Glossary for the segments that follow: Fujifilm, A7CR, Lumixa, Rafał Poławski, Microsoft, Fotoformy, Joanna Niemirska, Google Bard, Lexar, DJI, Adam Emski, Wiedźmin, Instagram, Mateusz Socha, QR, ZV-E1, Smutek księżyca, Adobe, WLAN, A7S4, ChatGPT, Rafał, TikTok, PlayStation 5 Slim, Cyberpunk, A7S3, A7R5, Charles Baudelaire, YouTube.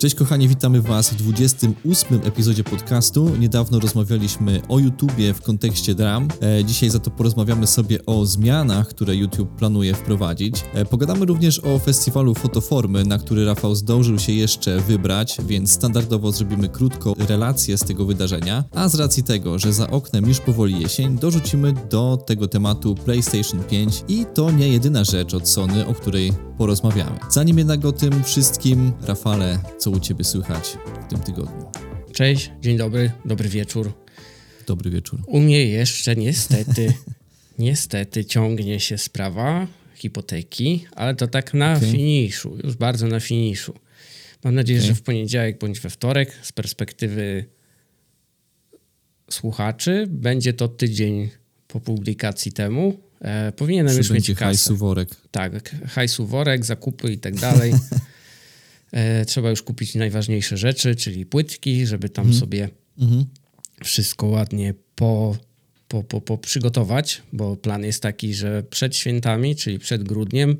Cześć kochani, witamy Was w 28. epizodzie podcastu. Niedawno rozmawialiśmy o YouTubie w kontekście dram. Dzisiaj za to porozmawiamy sobie o zmianach, które YouTube planuje wprowadzić. Pogadamy również o festiwalu Fotoformy, na który Rafał zdążył się jeszcze wybrać, więc standardowo zrobimy krótką relację z tego wydarzenia. A z racji tego, że za oknem już powoli jesień, dorzucimy do tego tematu PlayStation 5 i to nie jedyna rzecz od Sony, o której porozmawiamy. Zanim jednak o tym wszystkim, Rafale, co u Ciebie słychać w tym tygodniu? Cześć, dzień dobry, dobry wieczór. Dobry wieczór. U mnie jeszcze niestety ciągnie się sprawa hipoteki, ale to tak na finiszu, już bardzo na finiszu. Mam nadzieję, że w poniedziałek bądź we wtorek z perspektywy słuchaczy będzie to tydzień po publikacji temu. Powinienem już mieć kasę. Hajsu worek. Tak, hajsu worek, zakupy i tak dalej. Trzeba już kupić najważniejsze rzeczy, czyli płytki, żeby tam sobie wszystko ładnie przygotować, bo plan jest taki, że przed świętami, czyli przed grudniem,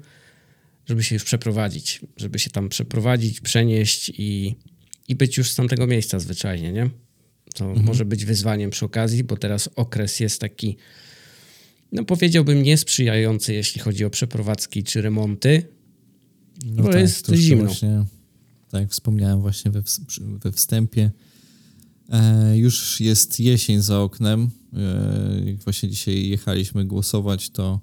żeby się już przeprowadzić, przenieść i być już z tamtego miejsca zwyczajnie, nie? To może być wyzwaniem przy okazji, bo teraz okres jest taki, no powiedziałbym, niesprzyjający, jeśli chodzi o przeprowadzki czy remonty, no bo tak, jest zimno. Właśnie, tak jak wspomniałem właśnie we wstępie, już jest jesień za oknem. Jak właśnie dzisiaj jechaliśmy głosować, to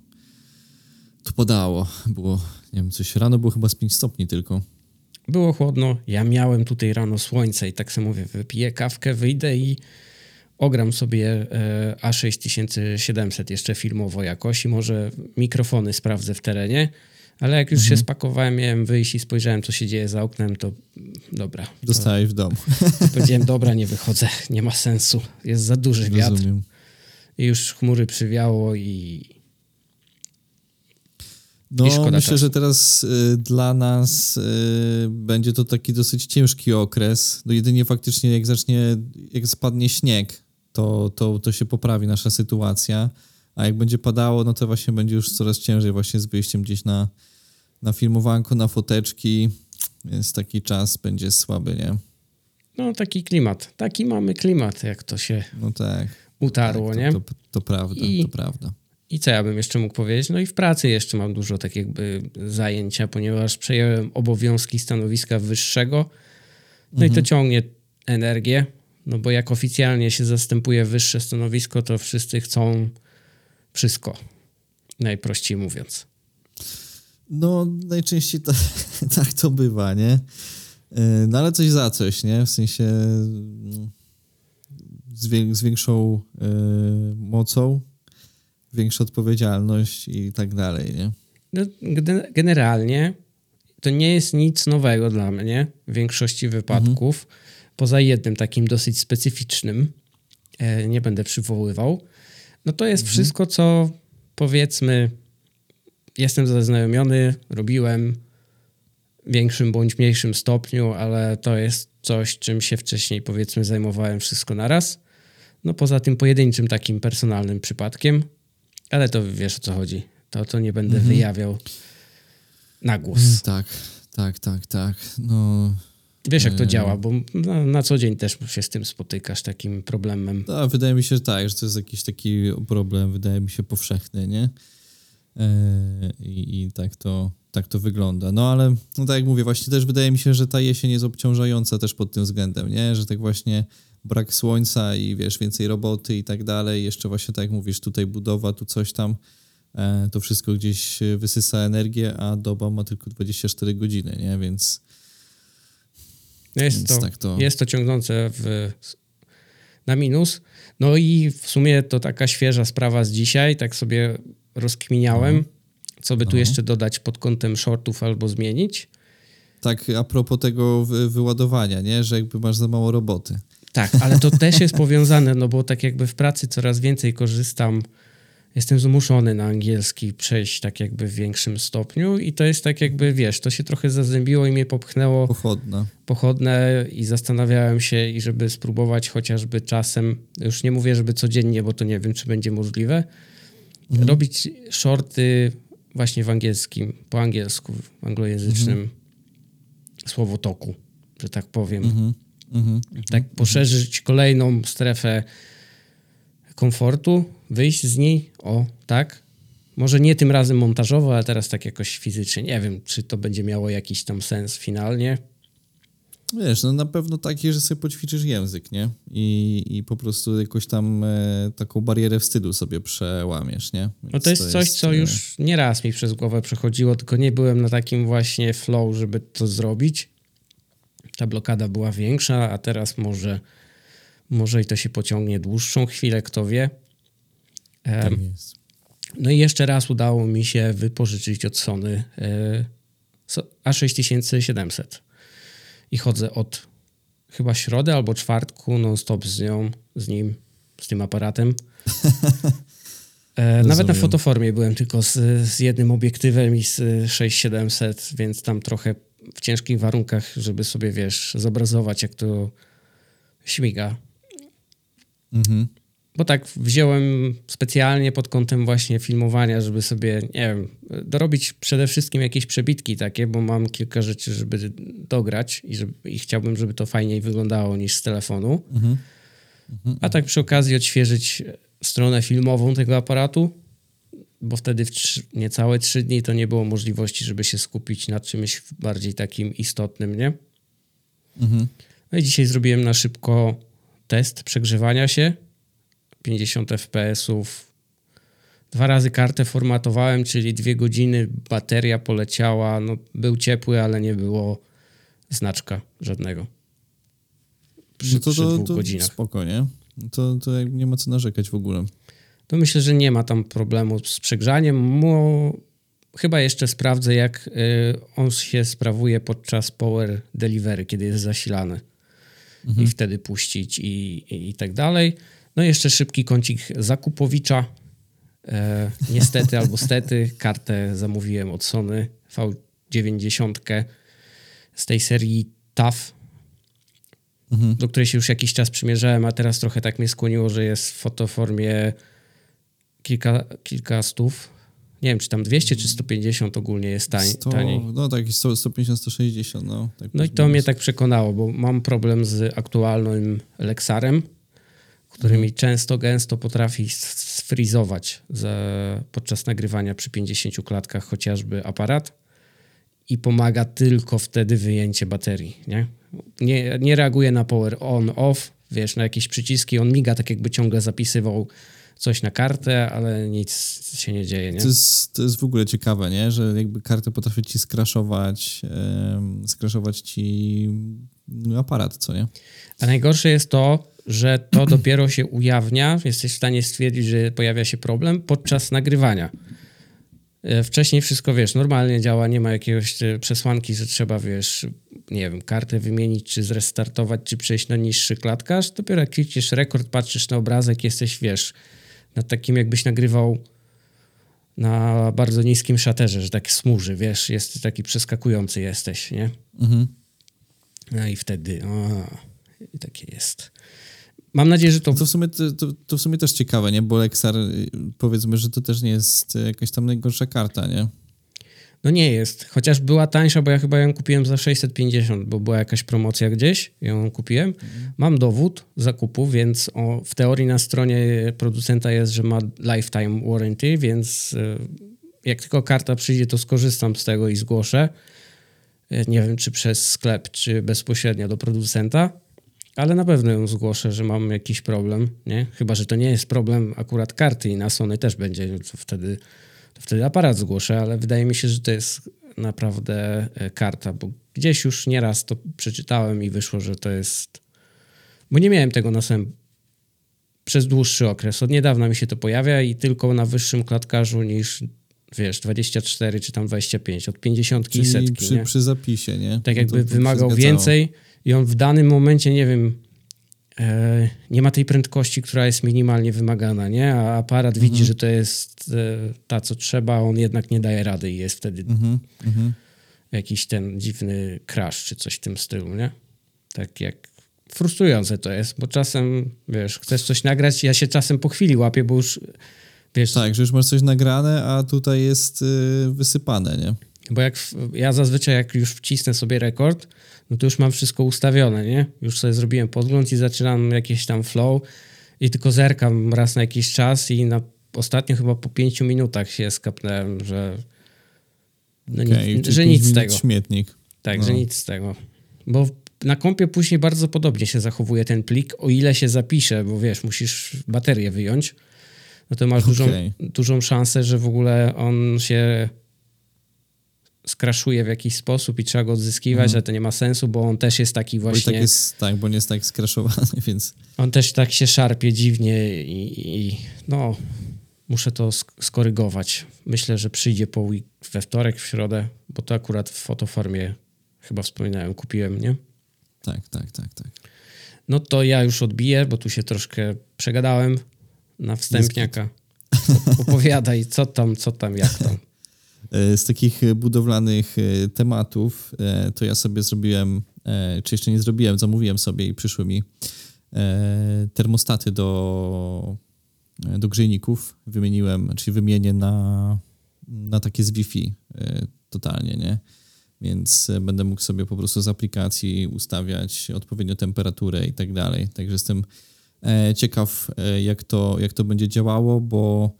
padało. Było, nie wiem, coś rano było chyba z 5 stopni tylko. Było chłodno. Ja miałem tutaj rano słońce i tak sobie mówię, wypiję kawkę, wyjdę i ogram sobie A6700 jeszcze filmowo jakoś i może mikrofony sprawdzę w terenie, ale jak już się spakowałem, miałem wyjść i spojrzałem, co się dzieje za oknem, to dobra. Dostałeś w domu. Powiedziałem, dobra, nie wychodzę, nie ma sensu, jest za duży wiatr. Rozumiem. I już chmury przywiało i szkoda myślę, czasu. Że teraz dla nas będzie to taki dosyć ciężki okres. No jedynie faktycznie jak spadnie śnieg, to się poprawi nasza sytuacja, a jak będzie padało, no to właśnie będzie już coraz ciężej właśnie z wyjściem gdzieś na filmowanko, na foteczki, więc taki czas będzie słaby, nie? No taki klimat, taki mamy klimat, jak to się utarło, tak, nie? To prawda, to prawda. I co ja bym jeszcze mógł powiedzieć? No i w pracy jeszcze mam dużo tak jakby zajęcia, ponieważ przejąłem obowiązki stanowiska wyższego, no i to ciągnie energię, no bo jak oficjalnie się zastępuje wyższe stanowisko, to wszyscy chcą wszystko, najprościej mówiąc. No najczęściej tak to bywa, nie? No ale coś za coś, nie? W sensie z większą mocą, większa odpowiedzialność i tak dalej, nie? No, generalnie to nie jest nic nowego dla mnie w większości wypadków, poza jednym takim dosyć specyficznym, nie będę przywoływał. No to jest wszystko, co powiedzmy jestem zaznajomiony, robiłem w większym bądź mniejszym stopniu, ale to jest coś, czym się wcześniej powiedzmy zajmowałem wszystko naraz. No poza tym pojedynczym takim personalnym przypadkiem, ale to wiesz, o co chodzi. To nie będę wyjawiał na głos. Tak. No... Wiesz, jak to działa, bo na co dzień też się z tym spotykasz, takim problemem. No, wydaje mi się, że tak, że to jest jakiś taki problem, wydaje mi się, powszechny, nie? I tak to wygląda. No ale, no tak jak mówię, właśnie też wydaje mi się, że ta jesień jest obciążająca też pod tym względem, nie? Że tak właśnie brak słońca i wiesz, więcej roboty i tak dalej. Jeszcze właśnie tak jak mówisz, tutaj budowa, tu coś tam, to wszystko gdzieś wysysa energię, a doba ma tylko 24 godziny, nie? Więc... Jest to ciągnące na minus. No i w sumie to taka świeża sprawa z dzisiaj. Tak sobie rozkminiałem, co by tu jeszcze dodać pod kątem shortów albo zmienić. Tak a propos tego wyładowania, nie? Że jakby masz za mało roboty. Tak, ale to też jest powiązane, no bo tak jakby w pracy coraz więcej korzystam. Jestem zmuszony na angielski przejść tak jakby w większym stopniu i to jest tak jakby, wiesz, to się trochę zazębiło i mnie popchnęło pochodne i zastanawiałem się, i żeby spróbować chociażby czasem, już nie mówię, żeby codziennie, bo to nie wiem, czy będzie możliwe, robić shorty właśnie w angielskim, po angielsku, w anglojęzycznym słowotoku. że tak powiem. Tak poszerzyć kolejną strefę komfortu, wyjść z niej, o tak. Może nie tym razem montażowo, ale teraz tak jakoś fizycznie. Nie wiem, czy to będzie miało jakiś tam sens finalnie. Wiesz, no na pewno taki, że sobie poćwiczysz język, nie? I po prostu jakoś tam taką barierę wstydu sobie przełamiesz, nie? Więc no to jest coś, co już nieraz mi przez głowę przechodziło, tylko nie byłem na takim właśnie flow, żeby to zrobić. Ta blokada była większa, a teraz może i to się pociągnie dłuższą chwilę, kto wie. Tak jest. No i jeszcze raz udało mi się wypożyczyć od Sony A6700. I chodzę od chyba środy albo czwartku non-stop z tym aparatem. Nawet na Fotoformie byłem tylko z jednym obiektywem i z 6700, więc tam trochę w ciężkich warunkach, żeby sobie, wiesz, zobrazować, jak to śmiga. Mhm. Bo tak wziąłem specjalnie pod kątem właśnie filmowania, żeby sobie, nie wiem, dorobić przede wszystkim jakieś przebitki takie, bo mam kilka rzeczy, żeby dograć i chciałbym, żeby to fajniej wyglądało niż z telefonu. A tak przy okazji odświeżyć stronę filmową tego aparatu, bo wtedy w niecałe 3 dni to nie było możliwości, żeby się skupić na czymś bardziej takim istotnym, nie? No i dzisiaj zrobiłem na szybko test przegrzewania się. 50 fps-ów. 2 razy kartę formatowałem, czyli 2 godziny, bateria poleciała, no był ciepły, ale nie było znaczka żadnego. Przy dwóch godzinach. Spoko, nie? To nie ma co narzekać w ogóle. To myślę, że nie ma tam problemu z przegrzaniem. Chyba jeszcze sprawdzę, jak on się sprawuje podczas power delivery, kiedy jest zasilany. I wtedy puścić i tak dalej. No i jeszcze szybki kącik zakupowicza. Niestety albo stety, kartę zamówiłem od Sony V90 z tej serii TAF, do której się już jakiś czas przymierzałem, a teraz trochę tak mnie skłoniło, że jest w Fotoformie kilka stów. Nie wiem, czy tam 200 czy 150 ogólnie jest taniej. No tak, 150, 160. No i to mnie tak przekonało, bo mam problem z aktualnym Lexarem, który mi często, gęsto potrafi sfrizować podczas nagrywania przy 50 klatkach chociażby aparat i pomaga tylko wtedy wyjęcie baterii. Nie reaguje na power on, off, wiesz, na jakieś przyciski, on miga tak jakby ciągle zapisywał coś na kartę, ale nic się nie dzieje. Nie? To jest w ogóle ciekawe, nie? Że jakby kartę potrafi ci skraszować ci aparat, co nie? A najgorsze jest to, że to dopiero się ujawnia, jesteś w stanie stwierdzić, że pojawia się problem podczas nagrywania. Wcześniej wszystko, wiesz, normalnie działa, nie ma jakiegoś przesłanki, że trzeba, wiesz, nie wiem, kartę wymienić, czy zrestartować, czy przejść na niższy klatkaż. Dopiero jak klikniesz rekord, patrzysz na obrazek, jesteś, wiesz, na takim, jakbyś nagrywał na bardzo niskim szaterze, że tak smuży, wiesz, jest taki przeskakujący jesteś, nie? No i wtedy, i takie jest. Mam nadzieję, że to... To w sumie też ciekawe, nie? Bo Lexar, powiedzmy, że to też nie jest jakaś tam najgorsza karta, nie? No nie jest. Chociaż była tańsza, bo ja chyba ją kupiłem za 650, bo była jakaś promocja gdzieś, ją kupiłem. Mam dowód zakupu, więc w teorii na stronie producenta jest, że ma lifetime warranty, więc jak tylko karta przyjdzie, to skorzystam z tego i zgłoszę. Nie wiem, czy przez sklep, czy bezpośrednio do producenta. Ale na pewno ją zgłoszę, że mam jakiś problem, nie? Chyba że to nie jest problem akurat karty i na Sony też będzie, to wtedy aparat zgłoszę, ale wydaje mi się, że to jest naprawdę karta, bo gdzieś już nieraz to przeczytałem i wyszło, że to jest... Bo nie miałem tego na samym... przez dłuższy okres. Od niedawna mi się to pojawia i tylko na wyższym klatkarzu niż, wiesz, 24 czy tam 25, od 50 i setki. Czyli przy zapisie, nie? Tak jakby wymagał więcej... I on w danym momencie, nie wiem, nie ma tej prędkości, która jest minimalnie wymagana, nie? A aparat widzi, że to jest ta, co trzeba, on jednak nie daje rady i jest wtedy jakiś ten dziwny crash czy coś w tym stylu, nie? Tak jak frustrujące to jest, bo czasem, wiesz, chcesz coś nagrać, ja się czasem po chwili łapię, bo już, wiesz... Tak, że już masz coś nagrane, a tutaj jest wysypane, nie? Bo jak ja zazwyczaj jak już wcisnę sobie rekord, no to już mam wszystko ustawione, nie? Już sobie zrobiłem podgląd i zaczynam jakieś tam flow i tylko zerkam raz na jakiś czas i na ostatnio chyba po 5 minutach się skapnąłem, że no okay, nic, że nic z tego. Śmietnik. Tak, no. Że nic z tego. Bo na kompie później bardzo podobnie się zachowuje ten plik, o ile się zapisze, bo wiesz, musisz baterię wyjąć, no to masz dużą szansę, że w ogóle on się skraszuje w jakiś sposób i trzeba go odzyskiwać, ale to nie ma sensu, bo on też jest taki właśnie... Bo i tak jest, tak, bo nie jest tak skraszowany, więc... On też tak się szarpie dziwnie i no, muszę to skorygować. Myślę, że przyjdzie we wtorek, w środę, bo to akurat w Fotoformie chyba wspominałem, kupiłem, nie? Tak. No to ja już odbiję, bo tu się troszkę przegadałem na wstępniaka. Opowiadaj, co tam, jak tam. Z takich budowlanych tematów to ja sobie zrobiłem, czy jeszcze nie zrobiłem, zamówiłem sobie i przyszły mi termostaty do grzejników. Wymienię na takie z Wi-Fi totalnie, nie? Więc będę mógł sobie po prostu z aplikacji ustawiać odpowiednią temperaturę i tak dalej. Także jestem ciekaw, jak to będzie działało, bo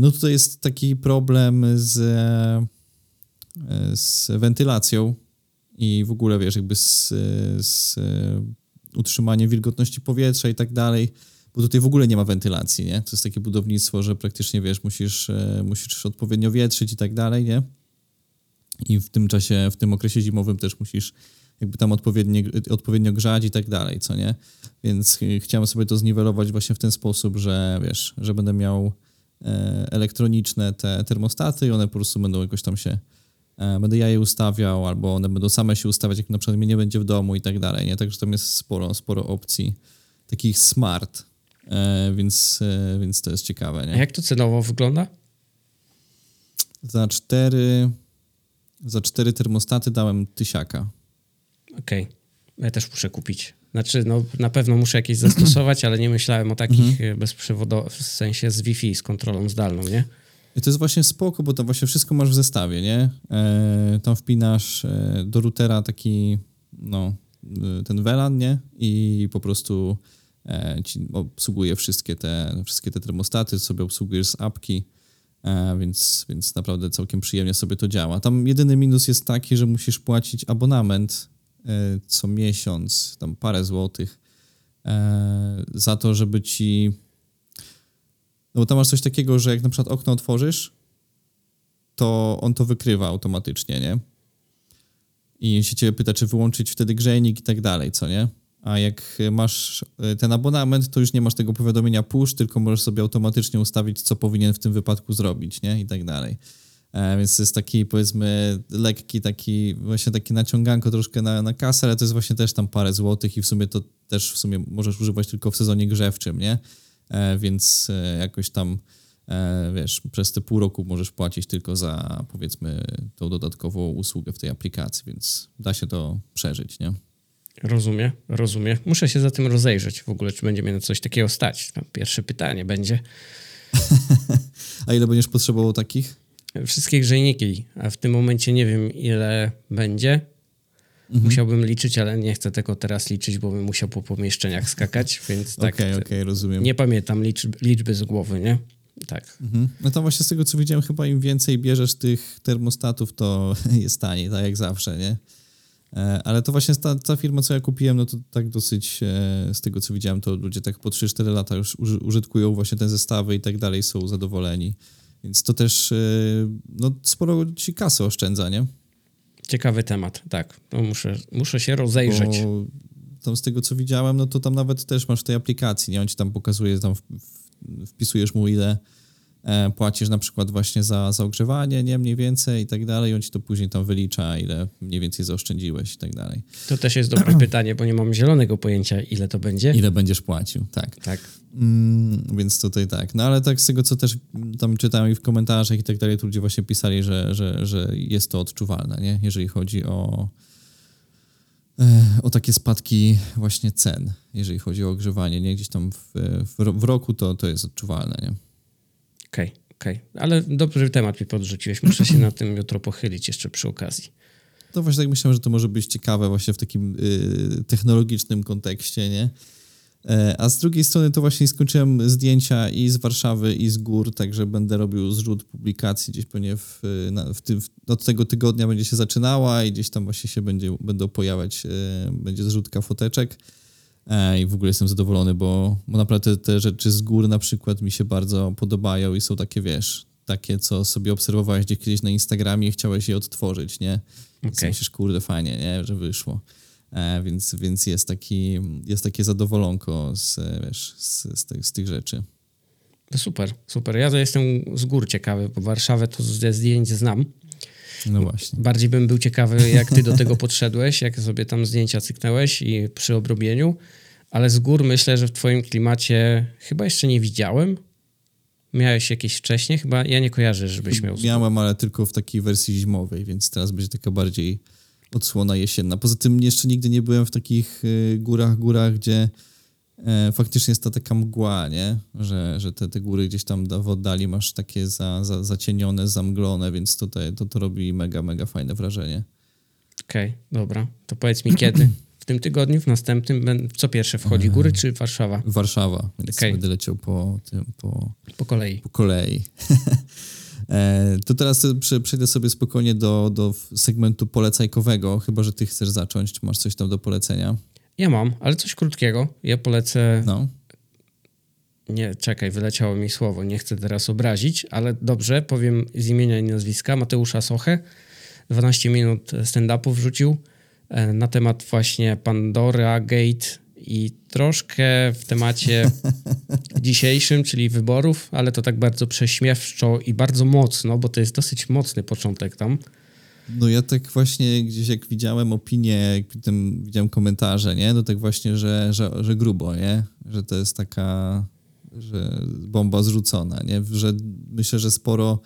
no tutaj jest taki problem z wentylacją i w ogóle wiesz, jakby z utrzymaniem wilgotności powietrza i tak dalej, bo tutaj w ogóle nie ma wentylacji, nie? To jest takie budownictwo, że praktycznie wiesz, musisz odpowiednio wietrzyć i tak dalej, nie? I w tym czasie, w tym okresie zimowym też musisz jakby tam odpowiednio grzać i tak dalej, co nie? Więc chciałem sobie to zniwelować właśnie w ten sposób, że wiesz, że będę miał elektroniczne te termostaty i one po prostu będą jakoś tam się, będę ja je ustawiał albo one będą same się ustawiać, jak na przykład mnie nie będzie w domu i tak dalej, nie? Także tam jest sporo opcji takich smart, więc to jest ciekawe, nie? A jak to cenowo wygląda? Za cztery termostaty dałem 1000. Okej. Ja też muszę kupić. Znaczy, no na pewno muszę jakieś zastosować, ale nie myślałem o takich bezprzewodowych, w sensie z Wi-Fi, z kontrolą zdalną, nie? I to jest właśnie spoko, bo tam właśnie wszystko masz w zestawie, nie? Tam wpinasz do routera taki, no, ten WLAN, nie? I po prostu ci obsługuje wszystkie te termostaty, sobie obsługujesz z apki. Więc naprawdę całkiem przyjemnie sobie to działa. Tam jedyny minus jest taki, że musisz płacić abonament co miesiąc, tam parę złotych za to, żeby ci... No bo tam masz coś takiego, że jak na przykład okno otworzysz, to on to wykrywa automatycznie, nie? I się ciebie pyta, czy wyłączyć wtedy grzejnik i tak dalej, co nie? A jak masz ten abonament, to już nie masz tego powiadomienia push, tylko możesz sobie automatycznie ustawić, co powinien w tym wypadku zrobić, nie? I tak dalej. Więc to jest taki, powiedzmy, lekki taki, właśnie takie naciąganko troszkę na kasę, ale to jest właśnie też tam parę złotych i w sumie to też możesz używać tylko w sezonie grzewczym, nie? Więc jakoś tam, wiesz, przez te pół roku możesz płacić tylko za, powiedzmy, tą dodatkową usługę w tej aplikacji, więc da się to przeżyć, nie? Rozumiem. Muszę się za tym rozejrzeć w ogóle, czy będzie mnie na coś takiego stać. Tam pierwsze pytanie będzie. A ile będziesz potrzebował takich? Wszystkie grzejniki, a w tym momencie nie wiem, ile będzie. Musiałbym liczyć, ale nie chcę tego teraz liczyć, bo bym musiał po pomieszczeniach skakać, więc tak. Okej, rozumiem. Nie pamiętam liczby z głowy, nie? Tak. No to właśnie z tego, co widziałem, chyba im więcej bierzesz tych termostatów, to jest taniej, tak jak zawsze, nie? Ale to właśnie ta firma, co ja kupiłem, no to tak dosyć, z tego co widziałem, to ludzie tak po 3-4 lata już użytkują właśnie te zestawy i tak dalej, są zadowoleni. Więc to też no, sporo ci kasy oszczędza, nie? Ciekawy temat, tak. No muszę się rozejrzeć. Bo tam z tego co widziałem, no to tam nawet też masz w tej aplikacji, nie? On ci tam pokazuje, tam wpisujesz mu ile płacisz na przykład właśnie za ogrzewanie, nie, mniej więcej i tak dalej, on ci to później tam wylicza, ile mniej więcej zaoszczędziłeś i tak dalej. To też jest dobre pytanie, bo nie mam zielonego pojęcia, ile to będzie. Ile będziesz płacił, tak. Więc tutaj tak, no ale tak z tego, co też tam czytałem i w komentarzach i tak dalej, tu ludzie właśnie pisali, że jest to odczuwalne, nie, jeżeli chodzi o takie spadki właśnie cen, jeżeli chodzi o ogrzewanie, nie, gdzieś tam w roku to jest odczuwalne, nie. Okej. Okej, ale dobry temat mi podrzuciłeś. Muszę się nad tym jutro pochylić jeszcze przy okazji. No właśnie tak myślałem, że to może być ciekawe właśnie w takim technologicznym kontekście, nie? A z drugiej strony to właśnie skończyłem zdjęcia i z Warszawy, i z gór, także będę robił zrzut publikacji gdzieś pewnie od tego tygodnia będzie się zaczynała i gdzieś tam właśnie się będą pojawiać, będzie zrzutka foteczek i w ogóle jestem zadowolony, bo naprawdę te rzeczy z gór na przykład mi się bardzo podobają i są takie, wiesz, takie co sobie obserwowałeś gdzieś na Instagramie i chciałeś je odtworzyć, nie? Okay. Myślisz, kurde, fajnie, nie? Że wyszło. Więc jest takie zadowolonko z tych rzeczy. Super, super. Ja to jestem z gór ciekawy, bo Warszawę to ze zdjęć znam. No właśnie. Bardziej bym był ciekawy, jak ty do tego podszedłeś, jak sobie tam zdjęcia cyknęłeś i przy obrobieniu, ale z gór myślę, że w twoim klimacie chyba jeszcze nie widziałem. Miałeś jakieś wcześniej? Chyba ja nie kojarzę, żebyś miał. Miałem, ale tylko w takiej wersji zimowej, więc teraz będzie taka bardziej odsłona jesienna. Poza tym jeszcze nigdy nie byłem w takich górach, gdzie faktycznie jest ta taka mgła, nie? Że te góry gdzieś tam w oddali masz takie zacienione, zamglone, więc tutaj to robi mega, mega fajne wrażenie. Okej, dobra. To powiedz mi kiedy? W tym tygodniu, w następnym, co pierwsze wchodzi? Góry czy Warszawa? Warszawa, więc będę leciał po kolei. To teraz przejdę sobie spokojnie do segmentu polecajkowego, chyba że ty chcesz zacząć, masz coś tam do polecenia. Ja mam, ale coś krótkiego. Ja polecę... No. Nie, czekaj, wyleciało mi słowo, nie chcę teraz obrazić, ale dobrze, powiem z imienia i nazwiska Mateusza Sochę. 12 minut stand-upu wrzucił na temat właśnie Pandora Gate i troszkę w temacie dzisiejszym, czyli wyborów, ale to tak bardzo prześmiewczo i bardzo mocno, bo to jest dosyć mocny początek tam. No ja tak właśnie gdzieś jak widziałem opinię, jak tam widziałem komentarze, nie? No tak właśnie, że grubo, nie? Że to jest taka, że bomba zrzucona, nie? Że myślę, że sporo...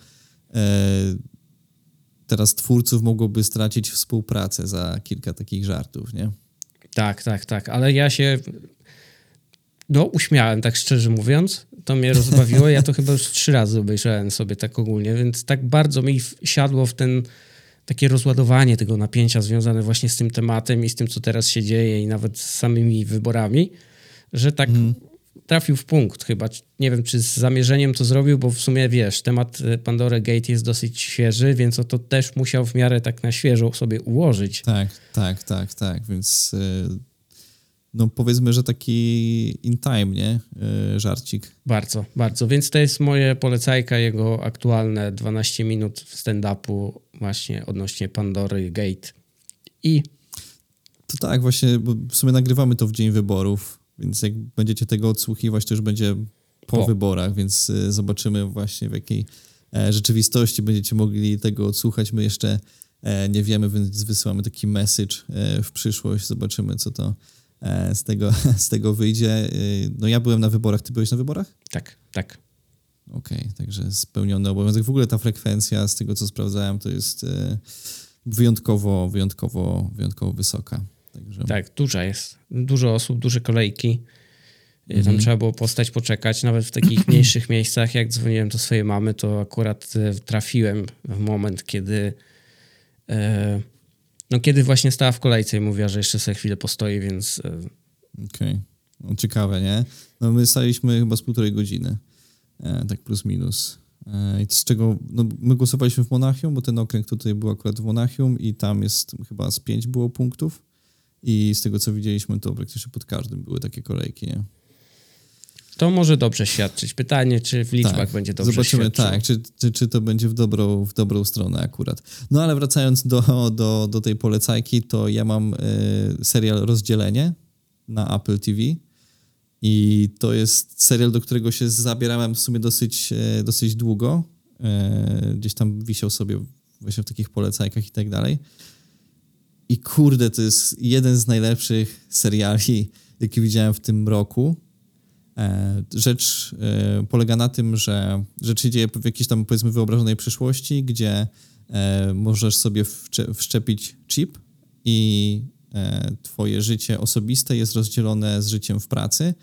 teraz twórców mogłoby stracić współpracę za kilka takich żartów, nie? Tak, ale ja się uśmiałem, tak szczerze mówiąc. To mnie rozbawiło. Ja to chyba już 3 razy obejrzałem sobie tak ogólnie, więc tak bardzo mi siadło w ten takie rozładowanie tego napięcia związane właśnie z tym tematem i z tym, co teraz się dzieje i nawet z samymi wyborami, że tak trafił w punkt chyba. Nie wiem, czy z zamierzeniem to zrobił, bo w sumie wiesz, temat Pandora Gate jest dosyć świeży, więc to też musiał w miarę tak na świeżo sobie ułożyć. Tak, więc no powiedzmy, że taki in time, nie? Żarcik. Bardzo, bardzo, więc to jest moje polecajka, jego aktualne 12 minut stand-upu właśnie odnośnie Pandory Gate i... To tak, właśnie, bo w sumie nagrywamy to w dzień wyborów. Więc jak będziecie tego odsłuchiwać, to już będzie po wyborach, więc zobaczymy właśnie w jakiej rzeczywistości będziecie mogli tego odsłuchać. My jeszcze nie wiemy, więc wysyłamy taki message w przyszłość. Zobaczymy, co to z tego wyjdzie. No ja byłem na wyborach. Ty byłeś na wyborach? Tak. Okej, także spełniony obowiązek. W ogóle ta frekwencja, z tego co sprawdzałem, to jest wyjątkowo wysoka. Także... Tak, duża jest. Dużo osób, duże kolejki. Tam trzeba było postać, poczekać. Nawet w takich mniejszych miejscach, jak dzwoniłem do swojej mamy, to akurat trafiłem w moment, kiedy kiedy właśnie stała w kolejce i mówiła, że jeszcze sobie chwilę postoi, więc... Okej. No, ciekawe, nie? No my staliśmy chyba z 1,5 godziny. Tak plus minus. Z czego my głosowaliśmy w Monachium, bo ten okręg tutaj był akurat w Monachium i tam jest chyba z 5 było punktów. I z tego, co widzieliśmy, to praktycznie pod każdym były takie kolejki, nie? To może dobrze świadczyć. Pytanie, czy w liczbach będzie dobrze świadczyć. Zobaczymy, czy to będzie w dobrą stronę akurat. No ale wracając do tej polecajki, to ja mam serial Rozdzielenie na Apple TV i to jest serial, do którego się zabierałem w sumie dosyć długo. Gdzieś tam wisiał sobie właśnie w takich polecajkach i tak dalej. I kurde, to jest jeden z najlepszych seriali, jaki widziałem w tym roku. Rzecz polega na tym, że rzecz się dzieje w jakiejś tam, powiedzmy, wyobrażonej przyszłości, gdzie możesz sobie wszczepić chip i twoje życie osobiste jest rozdzielone z życiem w pracy,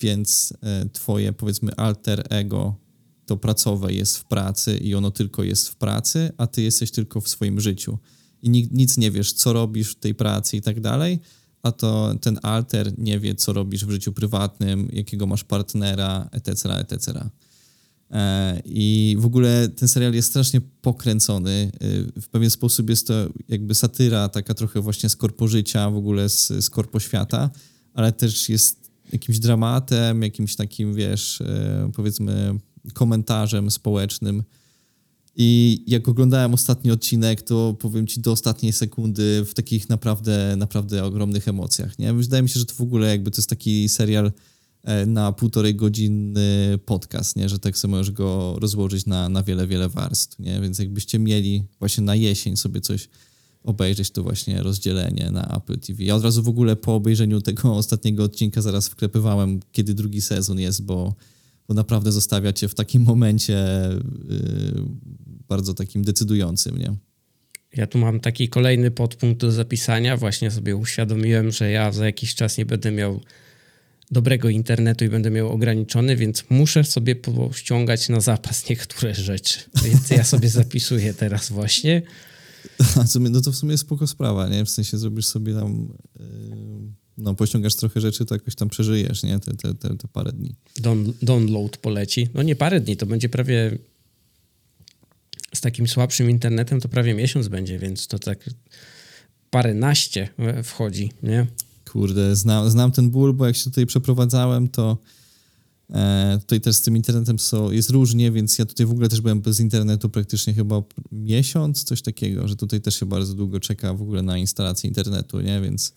więc twoje, powiedzmy, alter ego wszystko pracowe jest w pracy i ono tylko jest w pracy, a ty jesteś tylko w swoim życiu i nic nie wiesz, co robisz w tej pracy i tak dalej, a to ten alter nie wie, co robisz w życiu prywatnym, jakiego masz partnera, etc., etc. I w ogóle ten serial jest strasznie pokręcony, w pewien sposób jest to jakby satyra taka trochę właśnie z korpożycia, w ogóle z korpoświata, ale też jest jakimś dramatem, jakimś takim, wiesz, powiedzmy komentarzem społecznym. I jak oglądałem ostatni odcinek, to powiem ci, do ostatniej sekundy w takich naprawdę, naprawdę ogromnych emocjach, nie? Wydaje mi się, że to w ogóle jakby to jest taki serial na 1,5-godzinny podcast, nie? Że tak sobie możesz go rozłożyć na wiele, wiele warstw, nie? Więc jakbyście mieli właśnie na jesień sobie coś obejrzeć, to właśnie rozdzielenie na Apple TV. Ja od razu w ogóle po obejrzeniu tego ostatniego odcinka zaraz wklepywałem, kiedy drugi sezon jest, bo naprawdę zostawia cię w takim momencie bardzo takim decydującym, nie? Ja tu mam taki kolejny podpunkt do zapisania. Właśnie sobie uświadomiłem, że ja za jakiś czas nie będę miał dobrego internetu i będę miał ograniczony, więc muszę sobie ściągać na zapas niektóre rzeczy. Więc ja sobie zapisuję teraz właśnie. No to w sumie spoko sprawa, nie? W sensie zrobisz sobie tam, no pościągasz trochę rzeczy, to jakoś tam przeżyjesz, nie? Te parę dni. Download poleci. No nie parę dni, to będzie prawie, z takim słabszym internetem to prawie miesiąc będzie, więc to tak paręnaście wchodzi, nie? Kurde, znam ten ból, bo jak się tutaj przeprowadzałem, to tutaj też z tym internetem jest różnie, więc ja tutaj w ogóle też byłem bez internetu praktycznie chyba miesiąc, coś takiego, że tutaj też się bardzo długo czeka w ogóle na instalację internetu, nie? Więc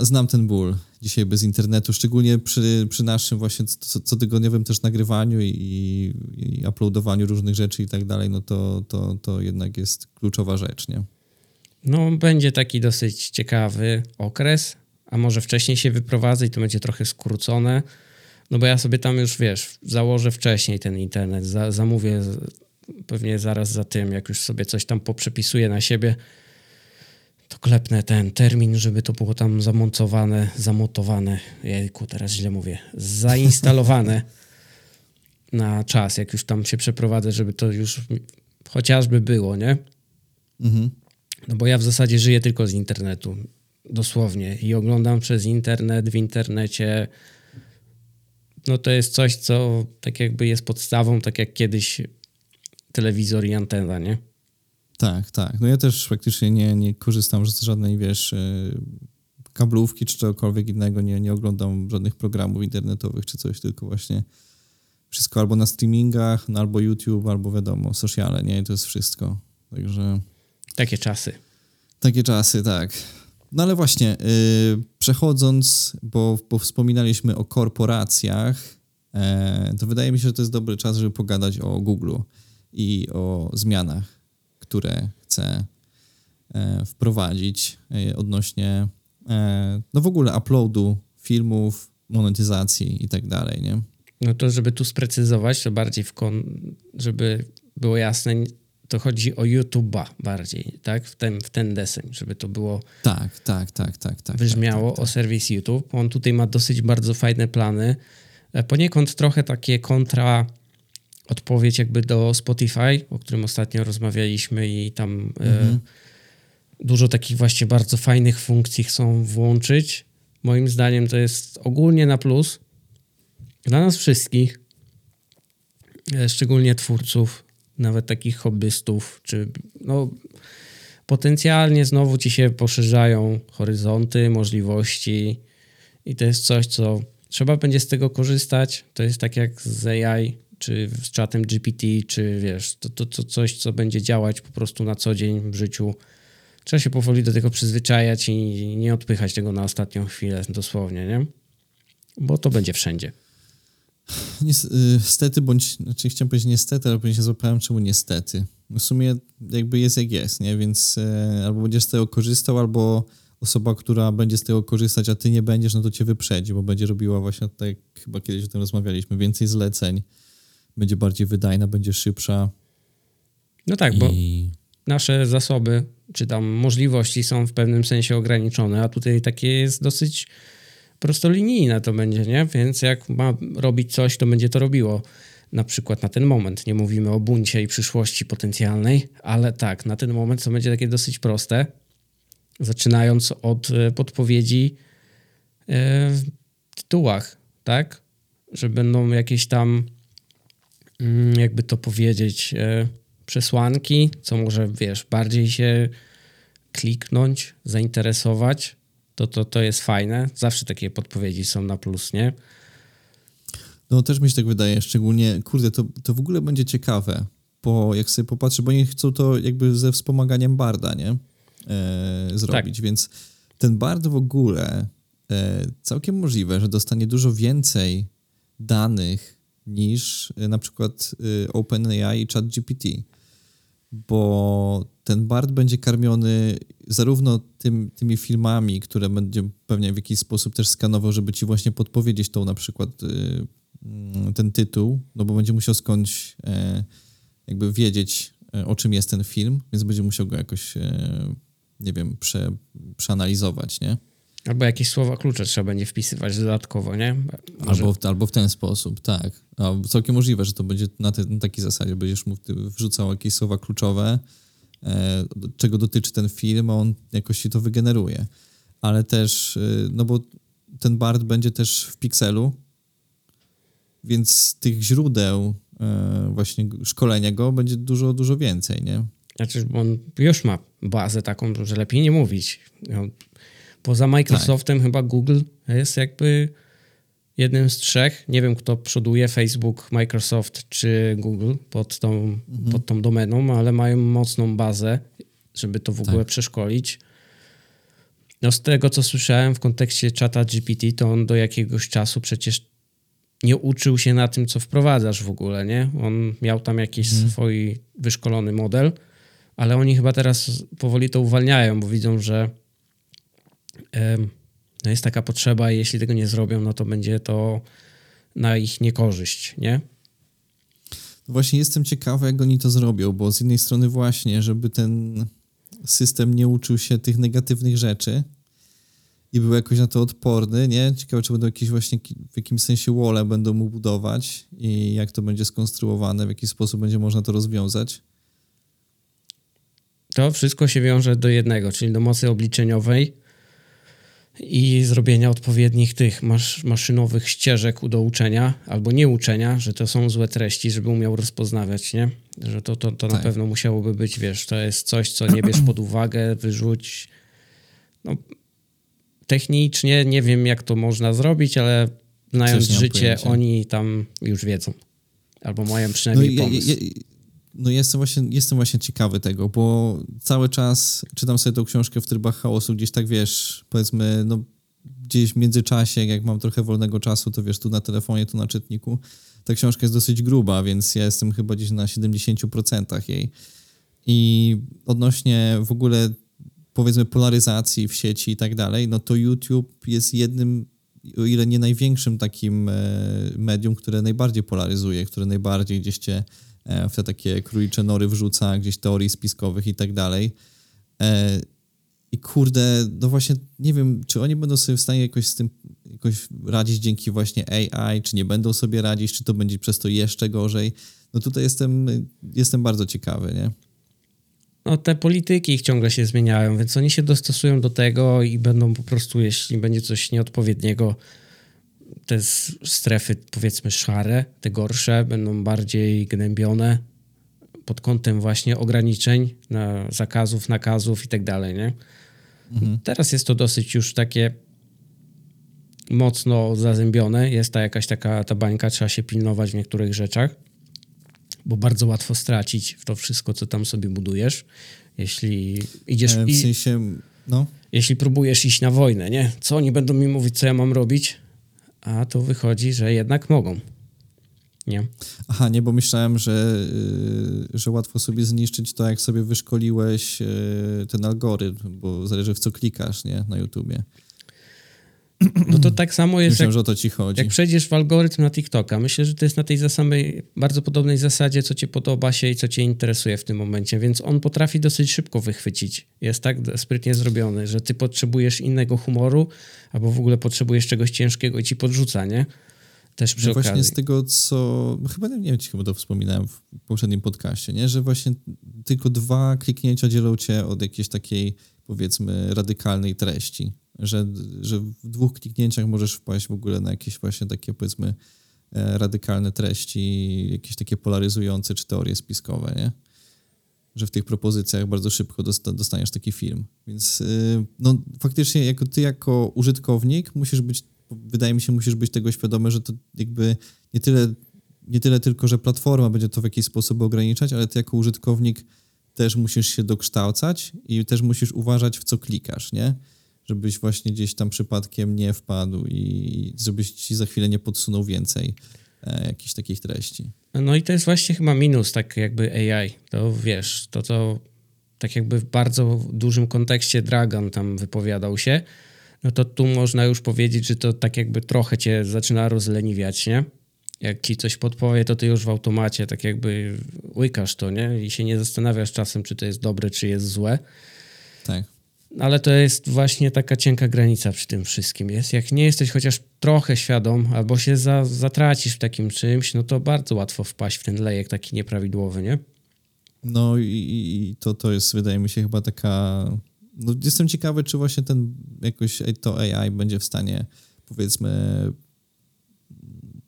znam ten ból dzisiaj bez internetu, szczególnie przy naszym właśnie cotygodniowym też nagrywaniu i uploadowaniu różnych rzeczy i tak dalej, no to jednak jest kluczowa rzecz, nie? No, będzie taki dosyć ciekawy okres, a może wcześniej się wyprowadzę i to będzie trochę skrócone, no bo ja sobie tam już, wiesz, założę wcześniej ten internet, zamówię pewnie zaraz za tym, jak już sobie coś tam poprzepisuję na siebie, to klepnę ten termin, żeby to było tam zamontowane, jejku, teraz źle mówię, zainstalowane na czas, jak już tam się przeprowadzę, żeby to już chociażby było, nie? Mhm. No bo ja w zasadzie żyję tylko z internetu, dosłownie, i oglądam przez internet, w internecie. No to jest coś, co tak jakby jest podstawą, tak jak kiedyś telewizor i antena, nie? Tak, tak. No ja też praktycznie nie korzystam z żadnej, wiesz, kablówki czy czegokolwiek innego, nie oglądam żadnych programów internetowych czy coś, tylko właśnie wszystko albo na streamingach, no albo YouTube, albo wiadomo, sociale, nie? I to jest wszystko, także... Takie czasy. Takie czasy, tak. No ale właśnie, przechodząc, bo wspominaliśmy o korporacjach, to wydaje mi się, że to jest dobry czas, żeby pogadać o Google'u i o zmianach, które chce wprowadzić odnośnie no w ogóle uploadu filmów, monetyzacji i tak dalej, nie? No to żeby tu sprecyzować, to bardziej żeby było jasne... To chodzi o YouTube'a bardziej, tak? W ten deseń, żeby to było... Tak. Brzmiało tak. O serwis YouTube. On tutaj ma dosyć bardzo fajne plany. Poniekąd trochę takie kontra odpowiedź jakby do Spotify, o którym ostatnio rozmawialiśmy i tam dużo takich właśnie bardzo fajnych funkcji chcą włączyć. Moim zdaniem to jest ogólnie na plus dla nas wszystkich, szczególnie twórców, nawet takich hobbystów, czy no potencjalnie znowu ci się poszerzają horyzonty, możliwości i to jest coś, co trzeba będzie z tego korzystać. To jest tak jak z AI, czy z czatem GPT, czy wiesz, to coś, co będzie działać po prostu na co dzień w życiu. Trzeba się powoli do tego przyzwyczajać i nie odpychać tego na ostatnią chwilę dosłownie, nie? Bo to będzie wszędzie. Niestety, znaczy chciałem powiedzieć niestety, ale później się złapałem, czemu niestety. W sumie jakby jest jak jest, nie? Więc albo będziesz z tego korzystał, albo osoba, która będzie z tego korzystać, a ty nie będziesz, no to cię wyprzedzi, bo będzie robiła właśnie tak, jak chyba kiedyś o tym rozmawialiśmy, więcej zleceń, będzie bardziej wydajna, będzie szybsza. No tak, bo nasze zasoby, czy tam możliwości są w pewnym sensie ograniczone, a tutaj takie jest dosyć prostolinijne to będzie, nie? Więc jak ma robić coś, to będzie to robiło. Na przykład na ten moment. Nie mówimy o buncie i przyszłości potencjalnej, ale tak, na ten moment to będzie takie dosyć proste. Zaczynając od podpowiedzi w tytułach, tak? Że będą jakieś tam, jakby to powiedzieć, przesłanki, co może, wiesz, bardziej się kliknąć, zainteresować. To jest fajne. Zawsze takie podpowiedzi są na plus, nie? No też mi się tak wydaje, szczególnie, kurde, to w ogóle będzie ciekawe, bo jak sobie popatrzę, bo oni chcą to jakby ze wspomaganiem Barda, nie? Zrobić, tak. Więc ten Bard w ogóle całkiem możliwe, że dostanie dużo więcej danych niż na przykład OpenAI i ChatGPT, bo ten Bard będzie karmiony zarówno tymi filmami, które będzie pewnie w jakiś sposób też skanował, żeby ci właśnie podpowiedzieć tą na przykład ten tytuł, no bo będzie musiał skądś jakby wiedzieć, o czym jest ten film, więc będzie musiał go jakoś, nie wiem, przeanalizować, nie? Albo jakieś słowa klucze trzeba będzie wpisywać dodatkowo, nie? Może... Albo w ten sposób, tak. Albo całkiem możliwe, że to będzie na takiej zasadzie. Będziesz mu wrzucał jakieś słowa kluczowe, czego dotyczy ten film, a on jakoś ci to wygeneruje. Ale też, no bo ten Bard będzie też w Pixelu, więc tych źródeł właśnie szkolenia go będzie dużo, dużo więcej, nie? Znaczy, on już ma bazę taką, że lepiej nie mówić. Poza Microsoftem tak. Chyba Google jest jakby jednym z trzech. Nie wiem, kto przoduje, Facebook, Microsoft czy Google pod tą domeną, ale mają mocną bazę, żeby to w ogóle przeszkolić. No z tego, co słyszałem w kontekście czata GPT, to on do jakiegoś czasu przecież nie uczył się na tym, co wprowadzasz w ogóle, nie? On miał tam jakiś swój wyszkolony model, ale oni chyba teraz powoli to uwalniają, bo widzą, że no jest taka potrzeba i jeśli tego nie zrobią, no to będzie to na ich niekorzyść, nie? Właśnie jestem ciekawy, jak oni to zrobią, bo z jednej strony właśnie, żeby ten system nie uczył się tych negatywnych rzeczy i był jakoś na to odporny, nie? Ciekawe, czy będą jakieś właśnie w jakimś sensie wole będą mu budować i jak to będzie skonstruowane, w jaki sposób będzie można to rozwiązać. To wszystko się wiąże do jednego, czyli do mocy obliczeniowej i zrobienia odpowiednich tych maszynowych ścieżek do uczenia albo nieuczenia, że to są złe treści, żeby umiał rozpoznawać, nie? Że to na pewno musiałoby być, wiesz, to jest coś, co nie bierz pod uwagę, wyrzuć. No, technicznie nie wiem, jak to można zrobić, ale znając życie, oni tam już wiedzą. Albo mają przynajmniej pomysł. No jestem właśnie ciekawy tego, bo cały czas czytam sobie tą książkę w trybach chaosu, gdzieś tak, wiesz, powiedzmy, no gdzieś w międzyczasie, jak mam trochę wolnego czasu, to wiesz, tu na telefonie, tu na czytniku. Ta książka jest dosyć gruba, więc ja jestem chyba gdzieś na 70% jej. I odnośnie w ogóle, powiedzmy, polaryzacji w sieci i tak dalej, no to YouTube jest jednym, o ile nie największym takim medium, które najbardziej polaryzuje, które najbardziej gdzieś cię w te takie królicze nory wrzuca, gdzieś teorii spiskowych i tak dalej. I kurde, no właśnie nie wiem, czy oni będą sobie w stanie jakoś z tym jakoś radzić dzięki właśnie AI, czy nie będą sobie radzić, czy to będzie przez to jeszcze gorzej. No tutaj jestem bardzo ciekawy, nie? No te polityki ich ciągle się zmieniają, więc oni się dostosują do tego i będą po prostu, jeśli będzie coś nieodpowiedniego, te strefy, powiedzmy, szare, te gorsze, będą bardziej gnębione pod kątem właśnie ograniczeń, zakazów, nakazów i tak dalej, nie? Mhm. Teraz jest to dosyć już takie mocno zazębione. Jest ta jakaś taka ta bańka, trzeba się pilnować w niektórych rzeczach, bo bardzo łatwo stracić w to wszystko, co tam sobie budujesz, jeśli idziesz... W sensie, no. Jeśli próbujesz iść na wojnę, nie? Co oni będą mi mówić, co ja mam robić? A to wychodzi, że jednak mogą. Nie. Aha, nie, bo myślałem, że łatwo sobie zniszczyć to, jak sobie wyszkoliłeś ten algorytm, bo zależy w co klikasz, nie? Na YouTubie. No to tak samo jest, myślę, że o to ci chodzi. Jak przejdziesz w algorytm na TikToka. Myślę, że to jest na tej samej, bardzo podobnej zasadzie, co cię podoba się i co cię interesuje w tym momencie, więc on potrafi dosyć szybko wychwycić. Jest tak sprytnie zrobiony, że ty potrzebujesz innego humoru albo w ogóle potrzebujesz czegoś ciężkiego i ci podrzuca, nie? Też przy okazji. Właśnie z tego, co... Chyba nie wiem, czy chyba to wspominałem w poprzednim podcaście, nie? Że właśnie tylko 2 kliknięcia dzielą cię od jakiejś takiej, powiedzmy, radykalnej treści. Że w 2 kliknięciach możesz wpaść w ogóle na jakieś właśnie takie, powiedzmy, radykalne treści, jakieś takie polaryzujące czy teorie spiskowe, nie? Że w tych propozycjach bardzo szybko dostaniesz taki film. Więc no, faktycznie ty jako użytkownik musisz być, wydaje mi się, musisz być tego świadomy, że to jakby nie tyle tylko, że platforma będzie to w jakiś sposób ograniczać, ale ty jako użytkownik też musisz się dokształcać i też musisz uważać, w co klikasz, nie? Żebyś właśnie gdzieś tam przypadkiem nie wpadł i żebyś ci za chwilę nie podsunął więcej jakichś takich treści. No i to jest właśnie chyba minus tak jakby AI. To wiesz, to tak jakby w bardzo dużym kontekście Dragan tam wypowiadał się, no to tu można już powiedzieć, że to tak jakby trochę cię zaczyna rozleniwiać, nie? Jak ci coś podpowie, to ty już w automacie tak jakby łykasz to, nie? I się nie zastanawiasz czasem, czy to jest dobre, czy jest złe. Tak. Ale to jest właśnie taka cienka granica przy tym wszystkim. Jest. Jak nie jesteś chociaż trochę świadom, albo się zatracisz w takim czymś, no to bardzo łatwo wpaść w ten lejek taki nieprawidłowy, nie? No i to jest, wydaje mi się, chyba taka... No, jestem ciekawy, czy właśnie jakoś to AI będzie w stanie, powiedzmy,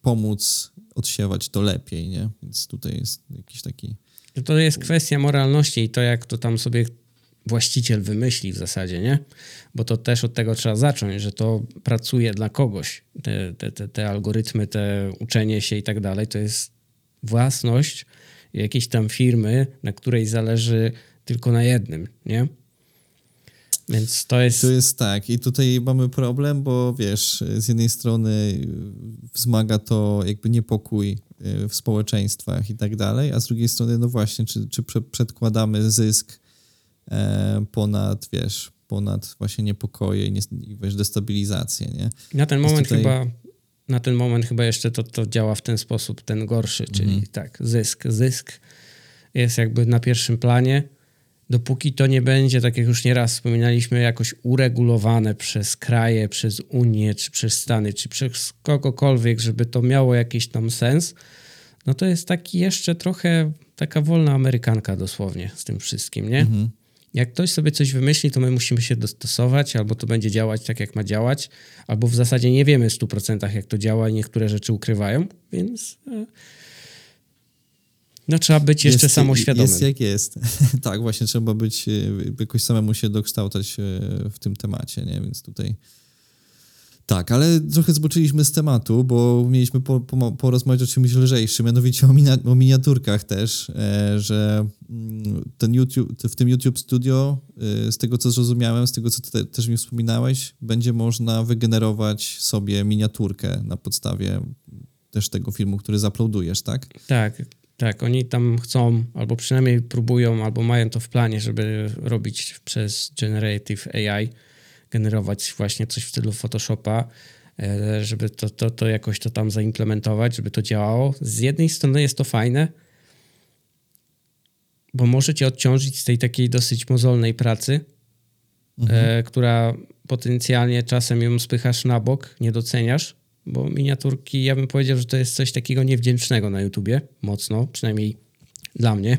pomóc odsiewać to lepiej, nie? Więc tutaj jest jakiś taki... To jest kwestia moralności i to, jak to tam sobie właściciel wymyśli w zasadzie, nie? Bo to też od tego trzeba zacząć, że to pracuje dla kogoś. Te algorytmy, te uczenie się i tak dalej, to jest własność jakiejś tam firmy, na której zależy tylko na jednym, nie? Więc to jest... To jest tak. I tutaj mamy problem, bo wiesz, z jednej strony wzmaga to jakby niepokój w społeczeństwach i tak dalej, a z drugiej strony, no właśnie, czy przedkładamy zysk ponad właśnie niepokoje i wiesz, destabilizację, nie? Na ten moment chyba jeszcze to działa w ten sposób, ten gorszy, czyli tak, zysk jest jakby na pierwszym planie. Dopóki to nie będzie, tak jak już nieraz wspominaliśmy, jakoś uregulowane przez kraje, przez Unię, czy przez Stany, czy przez kogokolwiek, żeby to miało jakiś tam sens, no to jest taki jeszcze trochę taka wolna amerykanka dosłownie z tym wszystkim, nie? Mhm. Jak ktoś sobie coś wymyśli, to my musimy się dostosować, albo to będzie działać tak, jak ma działać, albo w zasadzie nie wiemy w 100%, jak to działa i niektóre rzeczy ukrywają, więc... No trzeba być jeszcze samoświadomym. Jest jak jest. Tak, właśnie trzeba być, jakoś samemu się dokształcać w tym temacie, nie? Więc tutaj... Tak, ale trochę zboczyliśmy z tematu, bo mieliśmy porozmawiać o czymś lżejszym, mianowicie o miniaturkach też, że ten YouTube, w tym YouTube Studio, z tego co zrozumiałem, z tego co ty też mi wspominałeś, będzie można wygenerować sobie miniaturkę na podstawie też tego filmu, który zauploadujesz, tak? Tak, oni tam chcą, albo przynajmniej próbują, albo mają to w planie, żeby robić przez Generative AI, generować właśnie coś w stylu Photoshopa, żeby to jakoś to tam zaimplementować, żeby to działało. Z jednej strony jest to fajne, bo może cię odciążyć z tej takiej dosyć mozolnej pracy, która potencjalnie czasem ją spychasz na bok, nie doceniasz, bo miniaturki, ja bym powiedział, że to jest coś takiego niewdzięcznego na YouTubie, mocno, przynajmniej dla mnie.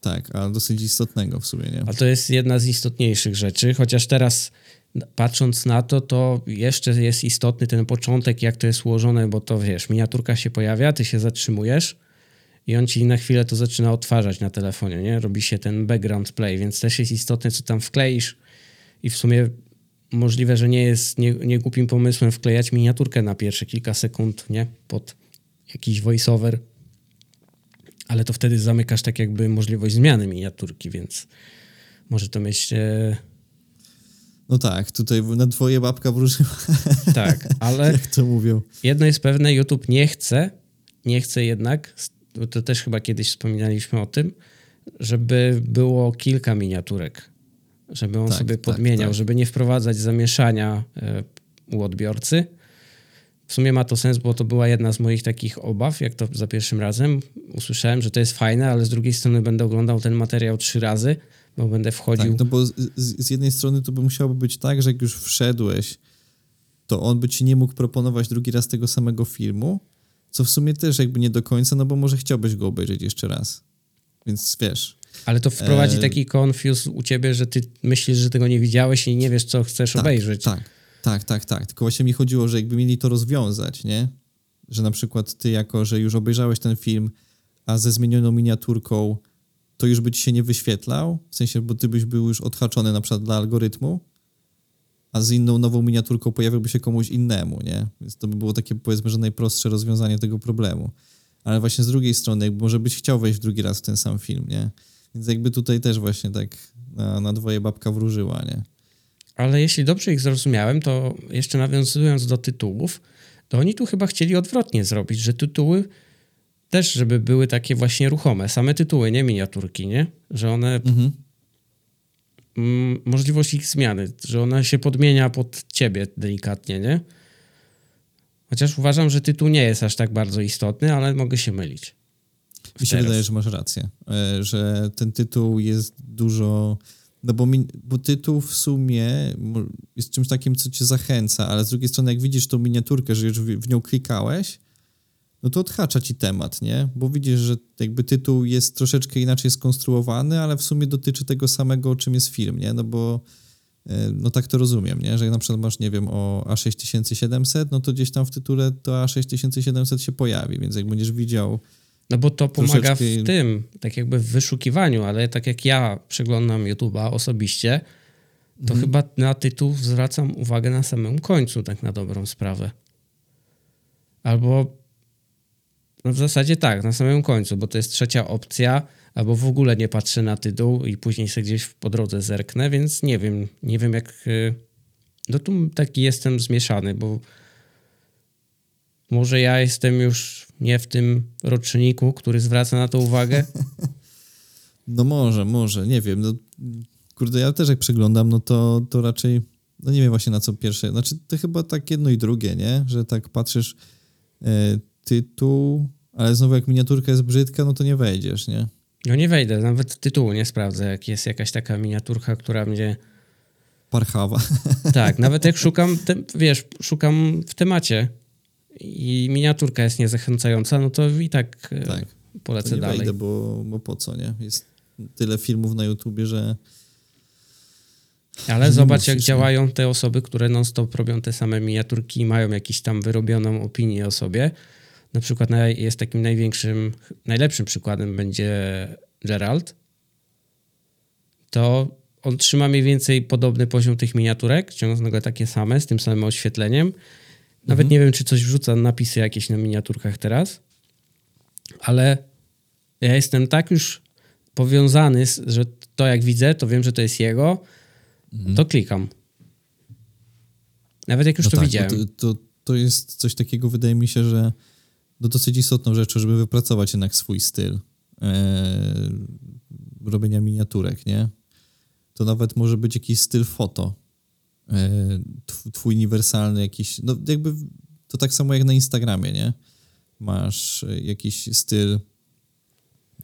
Tak, ale dosyć istotnego w sumie, nie? A to jest jedna z istotniejszych rzeczy, chociaż teraz patrząc na to jeszcze jest istotny ten początek, jak to jest ułożone, bo to wiesz, miniaturka się pojawia, ty się zatrzymujesz i on ci na chwilę to zaczyna odtwarzać na telefonie, nie? Robi się ten background play, więc też jest istotne, co tam wkleisz i w sumie... Możliwe, że nie jest niegłupim pomysłem wklejać miniaturkę na pierwsze kilka sekund, nie? Pod jakiś voiceover, ale to wtedy zamykasz tak jakby możliwość zmiany miniaturki, więc może to mieć... No tak, tutaj na twoje babka wróżyła. Tak, ale jak to mówią. Jedno jest pewne, YouTube nie chce jednak, to też chyba kiedyś wspominaliśmy o tym, żeby było kilka miniaturek. Żeby on sobie podmieniał, żeby nie wprowadzać zamieszania u odbiorcy. W sumie ma to sens, bo to była jedna z moich takich obaw, jak to za pierwszym razem usłyszałem, że to jest fajne, ale z drugiej strony będę oglądał ten materiał 3 razy, bo będę wchodził... Tak, no bo z jednej strony to by musiało być tak, że jak już wszedłeś, to on by ci nie mógł proponować drugi raz tego samego filmu, co w sumie też jakby nie do końca, no bo może chciałbyś go obejrzeć jeszcze raz. Więc wiesz... Ale to wprowadzi taki confuse u ciebie, że ty myślisz, że tego nie widziałeś i nie wiesz, co chcesz obejrzeć. Tak. Tylko właśnie mi chodziło, że jakby mieli to rozwiązać, nie? Że na przykład ty jako, że już obejrzałeś ten film, a ze zmienioną miniaturką to już by ci się nie wyświetlał, w sensie, bo ty byś był już odhaczony na przykład dla algorytmu, a z inną nową miniaturką pojawiłby się komuś innemu, nie? Więc to by było takie, powiedzmy, że najprostsze rozwiązanie tego problemu. Ale właśnie z drugiej strony, jakby może byś chciał wejść drugi raz w ten sam film, nie? Więc jakby tutaj też właśnie tak na dwoje babka wróżyła, nie? Ale jeśli dobrze ich zrozumiałem, to jeszcze nawiązując do tytułów, to oni tu chyba chcieli odwrotnie zrobić, że tytuły też, żeby były takie właśnie ruchome. Same tytuły, nie miniaturki, nie? Że one... Możliwość ich zmiany, że ona się podmienia pod ciebie delikatnie, nie? Chociaż uważam, że tytuł nie jest aż tak bardzo istotny, ale mogę się mylić. Mi się wydaje, że masz rację, że ten tytuł jest dużo... No bo tytuł w sumie jest czymś takim, co cię zachęca, ale z drugiej strony jak widzisz tą miniaturkę, że już w nią klikałeś, no to odhacza ci temat, nie? Bo widzisz, że jakby tytuł jest troszeczkę inaczej skonstruowany, ale w sumie dotyczy tego samego, czym jest film, nie? No bo no tak to rozumiem, nie? Że jak na przykład masz, nie wiem, o A6700, no to gdzieś tam w tytule to A6700 się pojawi, więc jak będziesz widział... No bo to pomaga w tym, tak jakby w wyszukiwaniu, ale tak jak ja przeglądam YouTube'a osobiście, to chyba na tytuł zwracam uwagę na samym końcu, tak na dobrą sprawę. Albo no w zasadzie tak, na samym końcu, bo to jest trzecia opcja, albo w ogóle nie patrzę na tytuł i później sobie gdzieś po drodze zerknę, więc nie wiem jak... No tu taki jestem zmieszany, bo może ja jestem już... nie w tym roczniku, który zwraca na to uwagę? No może, nie wiem. No, kurde, ja też jak przeglądam, no to raczej, no nie wiem właśnie na co pierwsze. Znaczy to chyba tak jedno i drugie, nie? Że tak patrzysz tytuł, ale znowu jak miniaturka jest brzydka, no to nie wejdziesz, nie? No nie wejdę, nawet tytułu nie sprawdzę, jak jest jakaś taka miniaturka, która mnie... Parchawa. Tak, nawet jak szukam w temacie, i miniaturka jest niezachęcająca, no to i tak polecę to nie dalej. Wejdę, bo po co, nie? Jest tyle filmów na YouTubie, że... Ale zobacz, jak działają te osoby, które non-stop robią te same miniaturki i mają jakąś tam wyrobioną opinię o sobie. Na przykład jest takim najlepszym przykładem będzie Geralt. To on trzyma mniej więcej podobny poziom tych miniaturek, ciągle takie same, z tym samym oświetleniem. Nawet nie wiem, czy coś wrzuca, napisy jakieś na miniaturkach teraz, ale ja jestem tak już powiązany, że to jak widzę, to wiem, że to jest jego, to klikam. Nawet jak już widziałem. To jest coś takiego, wydaje mi się, że dosyć istotną rzeczą, żeby wypracować jednak swój styl robienia miniaturek, nie? To nawet może być jakiś styl foto. Twój uniwersalny jakiś, no jakby to tak samo jak na Instagramie, nie? Masz jakiś styl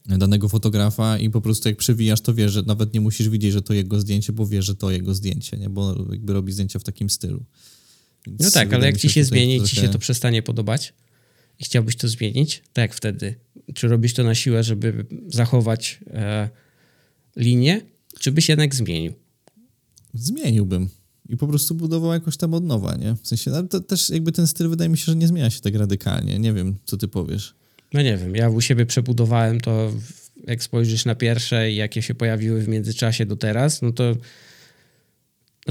danego fotografa i po prostu jak przewijasz, to wiesz, że nawet nie musisz widzieć, że to jego zdjęcie, bo wiesz, że to jego zdjęcie, nie? Bo jakby robi zdjęcia w takim stylu. Więc no tak, ale jak ci się zmieni i trochę... ci się to przestanie podobać i chciałbyś to zmienić, tak jak wtedy. Czy robisz to na siłę, żeby zachować linię, czy byś jednak zmienił? Zmieniłbym. I po prostu budował jakoś tam od nowa, nie? W sensie, ale to też jakby ten styl wydaje mi się, że nie zmienia się tak radykalnie. Nie wiem, co ty powiesz. No nie wiem, ja u siebie przebudowałem to, jak spojrzysz na pierwsze i jakie się pojawiły w międzyczasie do teraz, no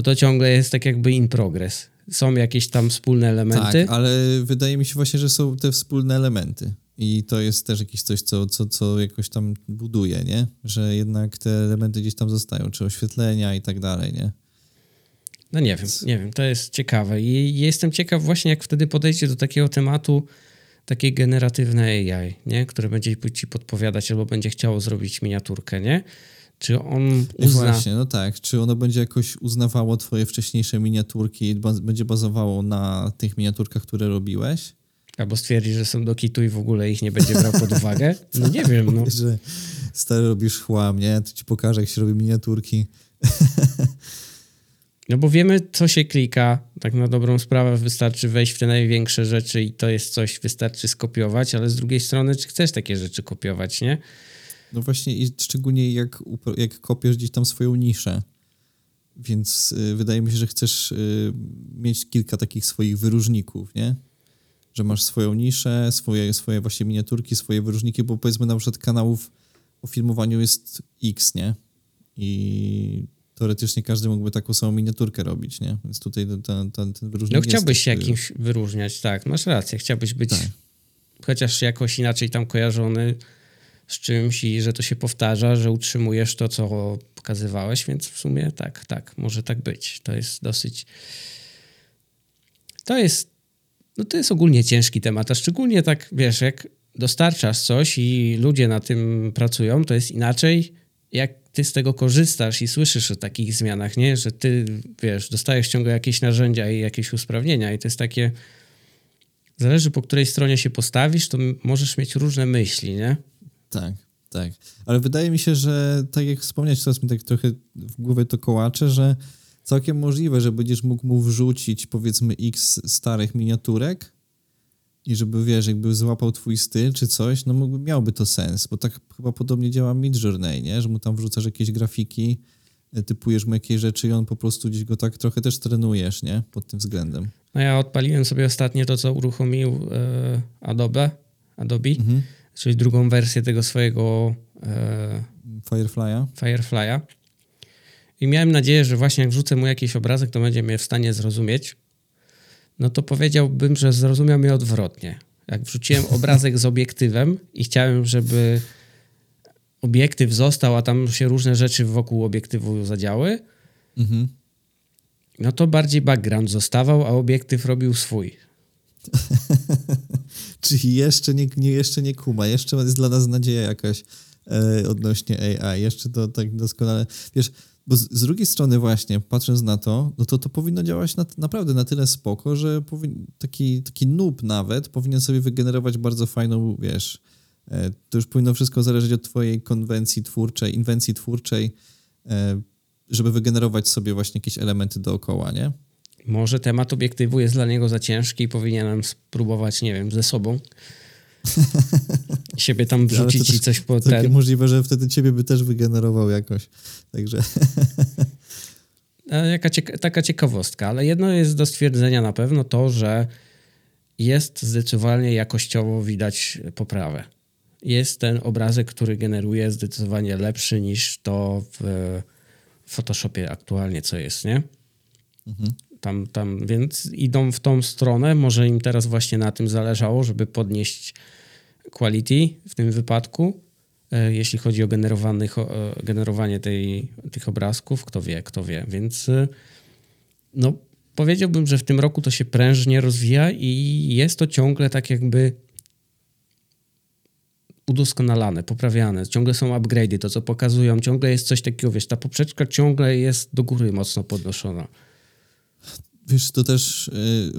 to ciągle jest tak jakby in progress. Są jakieś tam wspólne elementy. Tak, ale wydaje mi się właśnie, że są te wspólne elementy. I to jest też jakieś coś, co jakoś tam buduje, nie? Że jednak te elementy gdzieś tam zostają, czy oświetlenia i tak dalej, nie? No nie wiem, to jest ciekawe i jestem ciekaw właśnie, jak wtedy podejdzie do takiego tematu, takiej generatywnej AI, nie? Które będzie ci podpowiadać albo będzie chciało zrobić miniaturkę, nie? Czy on uzna... Właśnie, no tak. Czy ono będzie jakoś uznawało twoje wcześniejsze miniaturki i będzie bazowało na tych miniaturkach, które robiłeś? Albo stwierdzi, że są do kitu i w ogóle ich nie będzie brał pod uwagę? No nie wiem, no. Że stary, robisz chłam, nie? To ci pokażę, jak się robi miniaturki. No bo wiemy, co się klika. Tak na dobrą sprawę wystarczy wejść w te największe rzeczy i to jest coś, wystarczy skopiować, ale z drugiej strony, czy chcesz takie rzeczy kopiować, nie? No właśnie i szczególnie jak kopiesz gdzieś tam swoją niszę. Więc wydaje mi się, że chcesz mieć kilka takich swoich wyróżników, nie? Że masz swoją niszę, swoje właśnie miniaturki, swoje wyróżniki, bo powiedzmy na przykład kanałów o filmowaniu jest X, nie? I teoretycznie każdy mógłby taką samą miniaturkę robić, nie? Więc tutaj ten wyróżnik no chciałbyś się jakimś wyróżniać, tak, masz rację, chciałbyś być tak. Chociaż jakoś inaczej tam kojarzony z czymś i że to się powtarza, że utrzymujesz to, co pokazywałeś, więc w sumie tak, może tak być. To jest dosyć... To jest ogólnie ciężki temat, a szczególnie tak, wiesz, jak dostarczasz coś i ludzie na tym pracują, to jest inaczej, jak ty z tego korzystasz i słyszysz o takich zmianach, nie? Że ty, wiesz, dostajesz ciągle jakieś narzędzia i jakieś usprawnienia i to jest takie... Zależy, po której stronie się postawisz, to możesz mieć różne myśli, nie? Tak. Ale wydaje mi się, że tak jak wspomniałeś, teraz mi tak trochę w głowie to kołacze, że całkiem możliwe, że będziesz mógł mu wrzucić powiedzmy x starych miniaturek i żeby, wiesz, jakby złapał twój styl czy coś, no miałby to sens, bo tak chyba podobnie działa Midjourney, nie? Że mu tam wrzucasz jakieś grafiki, typujesz mu jakieś rzeczy i on po prostu gdzieś go tak trochę też trenujesz, nie? Pod tym względem. No ja odpaliłem sobie ostatnio to, co uruchomił Adobe. Mhm. Czyli drugą wersję tego swojego Firefly'a. I miałem nadzieję, że właśnie jak wrzucę mu jakiś obrazek, to będzie mnie w stanie zrozumieć. No to powiedziałbym, że zrozumiał mnie odwrotnie. Jak wrzuciłem obrazek z obiektywem i chciałem, żeby obiektyw został, a tam się różne rzeczy wokół obiektywu zadziały, no to bardziej background zostawał, a obiektyw robił swój. Czyli jeszcze nie kuma, jeszcze jest dla nas nadzieja jakaś odnośnie AI, jeszcze to tak doskonale, wiesz, bo z drugiej strony właśnie, patrząc na to, no to powinno działać naprawdę na tyle spoko, że taki noob nawet powinien sobie wygenerować bardzo fajną, wiesz, to już powinno wszystko zależeć od twojej inwencji twórczej, żeby wygenerować sobie właśnie jakieś elementy dookoła, nie? Może temat obiektywu jest dla niego za ciężki i powinienem spróbować, nie wiem, ze sobą siebie tam wrzucić też, i coś po ten... Możliwe, że wtedy ciebie by też wygenerował jakoś, także... Taka ciekawostka, ale jedno jest do stwierdzenia na pewno to, że jest zdecydowanie jakościowo widać poprawę. Jest ten obrazek, który generuje zdecydowanie lepszy niż to w Photoshopie aktualnie, co jest, nie? Mhm. Tam, więc idą w tą stronę, może im teraz właśnie na tym zależało, żeby podnieść quality w tym wypadku, jeśli chodzi o generowanie tych obrazków, kto wie, więc no powiedziałbym, że w tym roku to się prężnie rozwija i jest to ciągle tak jakby udoskonalane, poprawiane, ciągle są upgrade'y, to co pokazują, ciągle jest coś takiego, wiesz, ta poprzeczka ciągle jest do góry mocno podnoszona. Wiesz, to też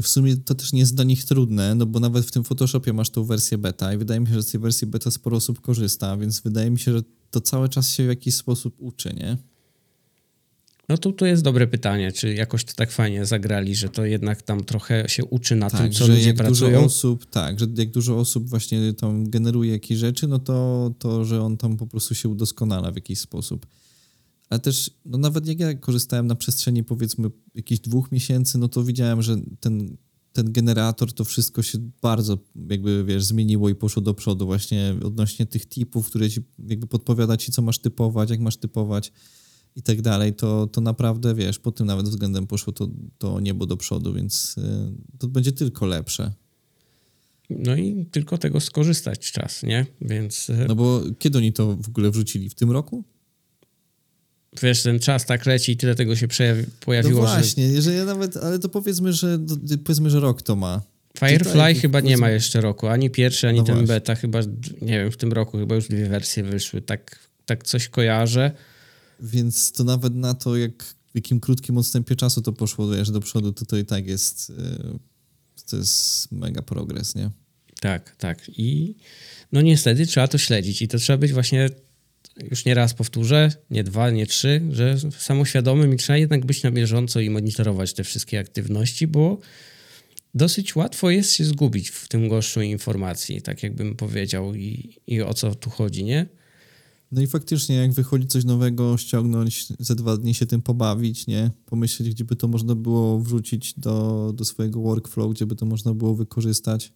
w sumie to też nie jest dla nich trudne, no bo nawet w tym Photoshopie masz tą wersję beta i wydaje mi się, że z tej wersji beta sporo osób korzysta, więc wydaje mi się, że to cały czas się w jakiś sposób uczy, nie? No to jest dobre pytanie, czy jakoś to tak fajnie zagrali, że to jednak tam trochę się uczy na tym, co ludzie pracują. Tak, że jak dużo osób właśnie tam generuje jakieś rzeczy, no to że on tam po prostu się udoskonala w jakiś sposób. Ale też, no nawet jak ja korzystałem na przestrzeni powiedzmy jakichś 2 miesięcy, no to widziałem, że ten generator, to wszystko się bardzo jakby, wiesz, zmieniło i poszło do przodu właśnie odnośnie tych tipów, które ci jakby podpowiada ci, co masz typować, jak masz typować i tak dalej, to naprawdę, wiesz, pod tym nawet względem poszło to niebo do przodu, więc to będzie tylko lepsze. No i tylko tego skorzystać czas, nie? Więc... No bo kiedy oni to w ogóle wrzucili? W tym roku? Wiesz, ten czas tak leci i tyle tego się pojawiło. No właśnie, że ja nawet, ale to powiedzmy, że rok to ma. Firefly chyba nie ma jeszcze roku, ani pierwszy, ani no ten właśnie. Beta, chyba, nie wiem, w tym roku chyba już 2 wersje wyszły, tak coś kojarzę. Więc to nawet na to, jak w jakim krótkim odstępie czasu to poszło aż do przodu, to i tak jest, to jest mega progres, nie? Tak, tak. I no niestety trzeba to śledzić i to trzeba być właśnie, już nie raz powtórzę, nie dwa, nie trzy, że samoświadomym i trzeba jednak być na bieżąco i monitorować te wszystkie aktywności, bo dosyć łatwo jest się zgubić w tym gąszczu informacji, tak jakbym powiedział, i o co tu chodzi, nie? No i faktycznie, jak wychodzi coś nowego, ściągnąć, za 2 dni się tym pobawić, nie? Pomyśleć, gdzie by to można było wrzucić do swojego workflow, gdzie by to można było wykorzystać.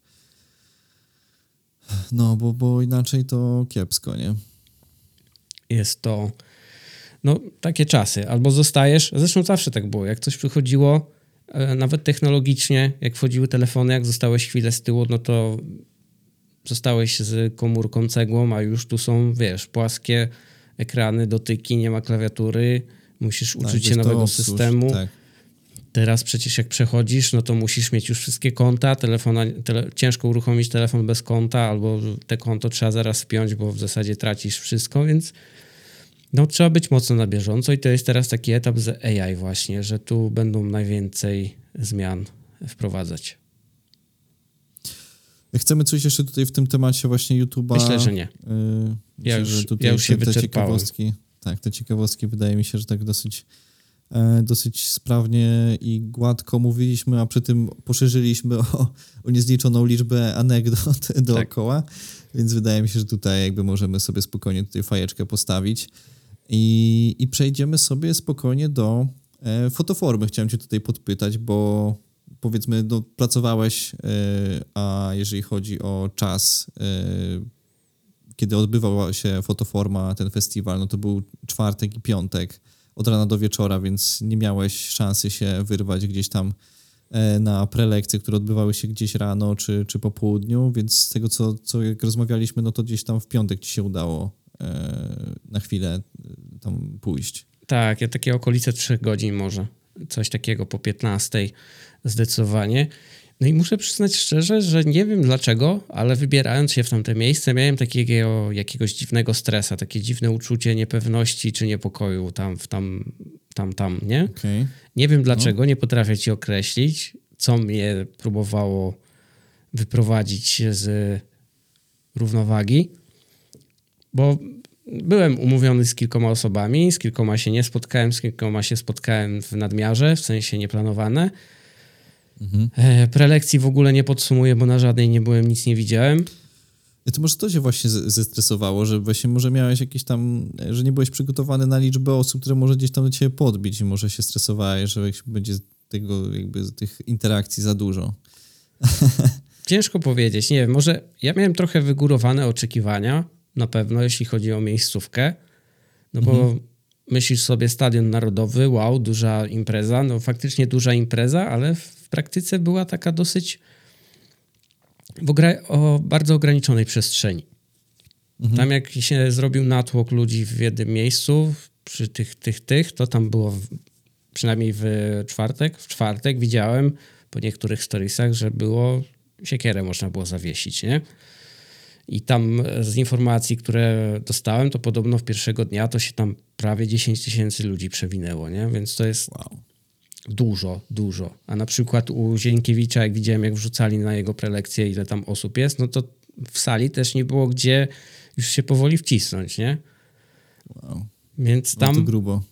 No, bo inaczej to kiepsko, nie? Jest to, no, takie czasy. Albo zostajesz, zresztą zawsze tak było, jak coś przychodziło, nawet technologicznie, jak wchodziły telefony, jak zostałeś chwilę z tyłu, no to zostałeś z komórką cegłą, a już tu są, wiesz, płaskie ekrany, dotyki, nie ma klawiatury, musisz uczyć się nowego systemu. Tak. Teraz przecież jak przechodzisz, no to musisz mieć już wszystkie konta, ciężko uruchomić telefon bez konta, albo te konto trzeba zaraz wpiąć, bo w zasadzie tracisz wszystko, więc no trzeba być mocno na bieżąco i to jest teraz taki etap z AI właśnie, że tu będą najwięcej zmian wprowadzać. Chcemy coś jeszcze tutaj w tym temacie właśnie YouTube'a? Myślę, że nie. Ja już się wyczerpałem. Tak, te ciekawostki wydaje mi się, że tak dosyć sprawnie i gładko mówiliśmy, a przy tym poszerzyliśmy o niezliczoną liczbę anegdot dookoła, tak. Więc wydaje mi się, że tutaj jakby możemy sobie spokojnie tutaj fajeczkę postawić i przejdziemy sobie spokojnie do fotoformy. Chciałem cię tutaj podpytać, bo powiedzmy, no, pracowałeś, a jeżeli chodzi o czas, kiedy odbywała się Fotoforma, ten festiwal, no to był czwartek i piątek od rana do wieczora, więc nie miałeś szansy się wyrwać gdzieś tam na prelekcje, które odbywały się gdzieś rano czy po południu, więc z tego, co jak rozmawialiśmy, no to gdzieś tam w piątek ci się udało na chwilę tam pójść. Tak, ja takie okolice 3 godzin może. Coś takiego po 15 zdecydowanie. No i muszę przyznać szczerze, że nie wiem dlaczego, ale wybierając się w tamte miejsce miałem takiego jakiegoś dziwnego stresa, takie dziwne uczucie niepewności czy niepokoju tam, nie? Okay. Nie wiem dlaczego, no. Nie potrafię ci określić, co mnie próbowało wyprowadzić z równowagi, bo byłem umówiony z kilkoma osobami, z kilkoma się nie spotkałem, z kilkoma się spotkałem w nadmiarze, w sensie nieplanowane. Mhm. Prelekcji w ogóle nie podsumuję, bo na żadnej nie byłem, nic nie widziałem. To może to się właśnie zestresowało, że właśnie może miałeś jakieś tam, że nie byłeś przygotowany na liczbę osób, które może gdzieś tam do ciebie podbić i może się stresowałeś, że będzie tego jakby tych interakcji za dużo. Ciężko powiedzieć, nie wiem, może ja miałem trochę wygórowane oczekiwania, na pewno, jeśli chodzi o miejscówkę, no bo myślisz sobie Stadion Narodowy, wow, duża impreza, no faktycznie duża impreza, ale w praktyce była taka dosyć o bardzo ograniczonej przestrzeni. Mhm. Tam jak się zrobił natłok ludzi w jednym miejscu, przy tych, to tam było przynajmniej w czwartek widziałem po niektórych storiesach, że było, siekierę można było zawiesić, nie? I tam z informacji, które dostałem, to podobno w pierwszego dnia to się tam prawie 10 000 ludzi przewinęło, nie? Więc to jest dużo. A na przykład u Zienkiewicza, jak widziałem, jak wrzucali na jego prelekcję, ile tam osób jest, no to w sali też nie było gdzie już się powoli wcisnąć, nie? Wow. Więc tam to grubo.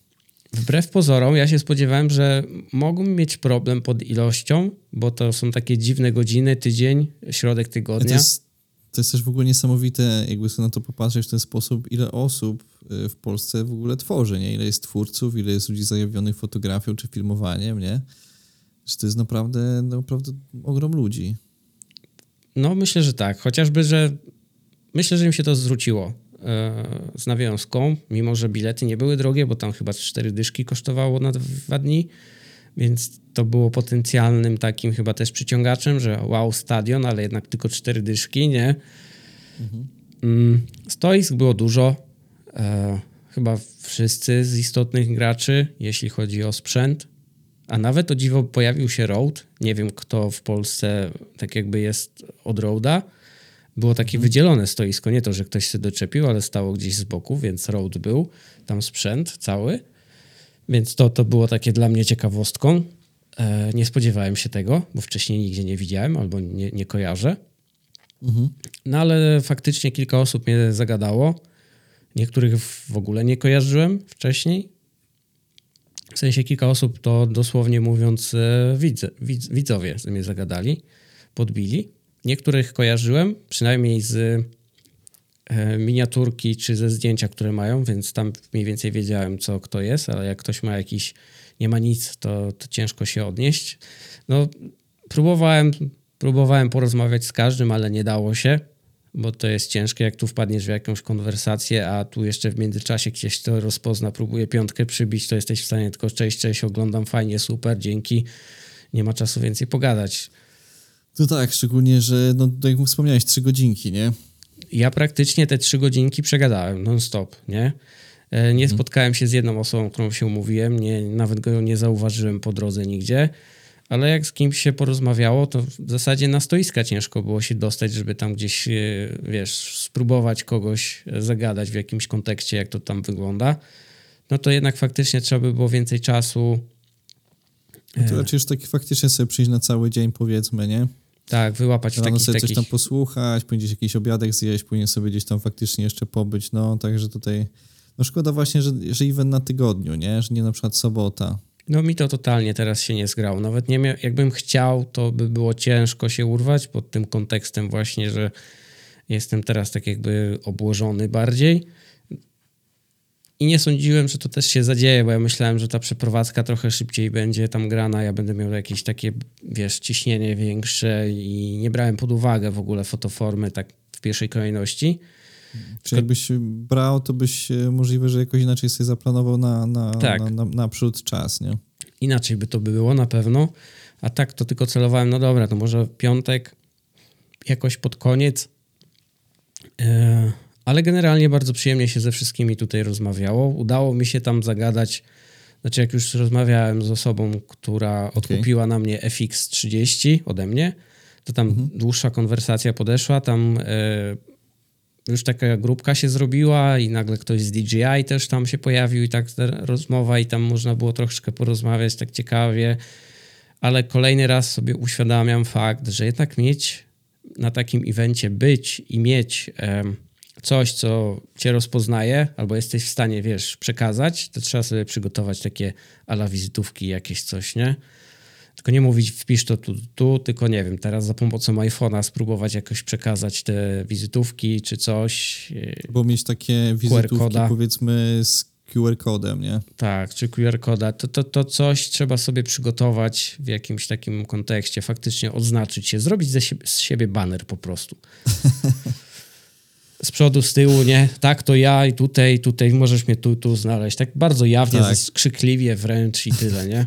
Wbrew pozorom ja się spodziewałem, że mogą mieć problem pod ilością, bo to są takie dziwne godziny, tydzień, środek tygodnia. To jest też w ogóle niesamowite, jakby sobie na to popatrzeć w ten sposób, ile osób w Polsce w ogóle tworzy, nie? Ile jest twórców, ile jest ludzi zajawionych fotografią czy filmowaniem, nie? Że to jest naprawdę ogrom ludzi. No myślę, że tak. Chociażby, że myślę, że im się to zwróciło z nawiązką, mimo że bilety nie były drogie, bo tam chyba 4 dyszki kosztowało na 2 dni, więc to było potencjalnym takim chyba też przyciągaczem, że wow, stadion, ale jednak tylko 4 dyszki, nie? Mhm. Stoisk było dużo. Chyba wszyscy z istotnych graczy, jeśli chodzi o sprzęt. A nawet o dziwo pojawił się Rode. Nie wiem, kto w Polsce tak jakby jest od Rode'a, było takie wydzielone stoisko, nie to, że ktoś się doczepił, ale stało gdzieś z boku, więc Rode był, tam sprzęt cały, więc to było takie dla mnie ciekawostką. Nie spodziewałem się tego, bo wcześniej nigdzie nie widziałem albo nie kojarzę. Mhm. No ale faktycznie kilka osób mnie zagadało. Niektórych w ogóle nie kojarzyłem wcześniej. W sensie kilka osób to dosłownie mówiąc widzowie mnie zagadali, podbili. Niektórych kojarzyłem, przynajmniej z miniaturki czy ze zdjęcia, które mają, więc tam mniej więcej wiedziałem, co kto jest, ale jak ktoś ma jakiś, nie ma nic, to ciężko się odnieść. No, próbowałem porozmawiać z każdym, ale nie dało się, bo to jest ciężkie, jak tu wpadniesz w jakąś konwersację, a tu jeszcze w międzyczasie gdzieś to rozpozna, próbuje piątkę przybić, to jesteś w stanie tylko cześć, oglądam, fajnie, super, dzięki. Nie ma czasu więcej pogadać. No tak, szczególnie, że no, jak wspomniałeś, 3 godzinki, nie? Ja praktycznie te 3 godzinki przegadałem non-stop, nie? Nie spotkałem się z jedną osobą, którą się umówiłem, nawet go nie zauważyłem po drodze nigdzie, ale jak z kimś się porozmawiało, to w zasadzie na stoiska ciężko było się dostać, żeby tam gdzieś, wiesz, spróbować kogoś zagadać w jakimś kontekście, jak to tam wygląda. No to jednak faktycznie trzeba by było więcej czasu. No to raczej już taki faktycznie sobie przyjść na cały dzień, powiedzmy, nie? Tak, wyłapać w takich... coś tam posłuchać, później jakiś obiadek zjeść, później sobie gdzieś tam faktycznie jeszcze pobyć, no, także tutaj... No szkoda właśnie, że even na tygodniu, nie? Że nie na przykład sobota. No mi to totalnie teraz się nie zgrało. Nawet nie miał, jakbym chciał, to by było ciężko się urwać pod tym kontekstem właśnie, że jestem teraz tak jakby obłożony bardziej. I nie sądziłem, że to też się zadzieje, bo ja myślałem, że ta przeprowadzka trochę szybciej będzie tam grana, ja będę miał jakieś takie, wiesz, ciśnienie większe i nie brałem pod uwagę w ogóle fotoformy tak w pierwszej kolejności. Czyli jakbyś brał, to byś możliwe, że jakoś inaczej sobie zaplanował naprzód czas, nie? Inaczej by to było na pewno, a tak to tylko celowałem, no dobra, to może piątek, jakoś pod koniec, ale generalnie bardzo przyjemnie się ze wszystkimi tutaj rozmawiało. Udało mi się tam zagadać, znaczy jak już rozmawiałem z osobą, która odkupiła na mnie FX30 ode mnie, to tam dłuższa konwersacja podeszła, tam... już taka grupka się zrobiła i nagle ktoś z DJI też tam się pojawił i tak rozmowa i tam można było troszeczkę porozmawiać tak ciekawie, ale kolejny raz sobie uświadamiam fakt, że jednak mieć na takim evencie być i mieć coś, co cię rozpoznaje albo jesteś w stanie, wiesz, przekazać, to trzeba sobie przygotować takie a la wizytówki jakieś coś, nie? Tylko nie mówić wpisz to tu, tylko nie wiem, teraz za pomocą iPhone'a spróbować jakoś przekazać te wizytówki czy coś. Bo mieć takie wizytówki powiedzmy z QR-kodem, nie? Tak, czy QR-koda. To coś trzeba sobie przygotować w jakimś takim kontekście, faktycznie odznaczyć się, zrobić z siebie baner po prostu. Z przodu, z tyłu, nie? Tak, to ja i tutaj, możesz mnie tu znaleźć. Tak bardzo jawnie, tak. Krzykliwie wręcz i tyle, nie?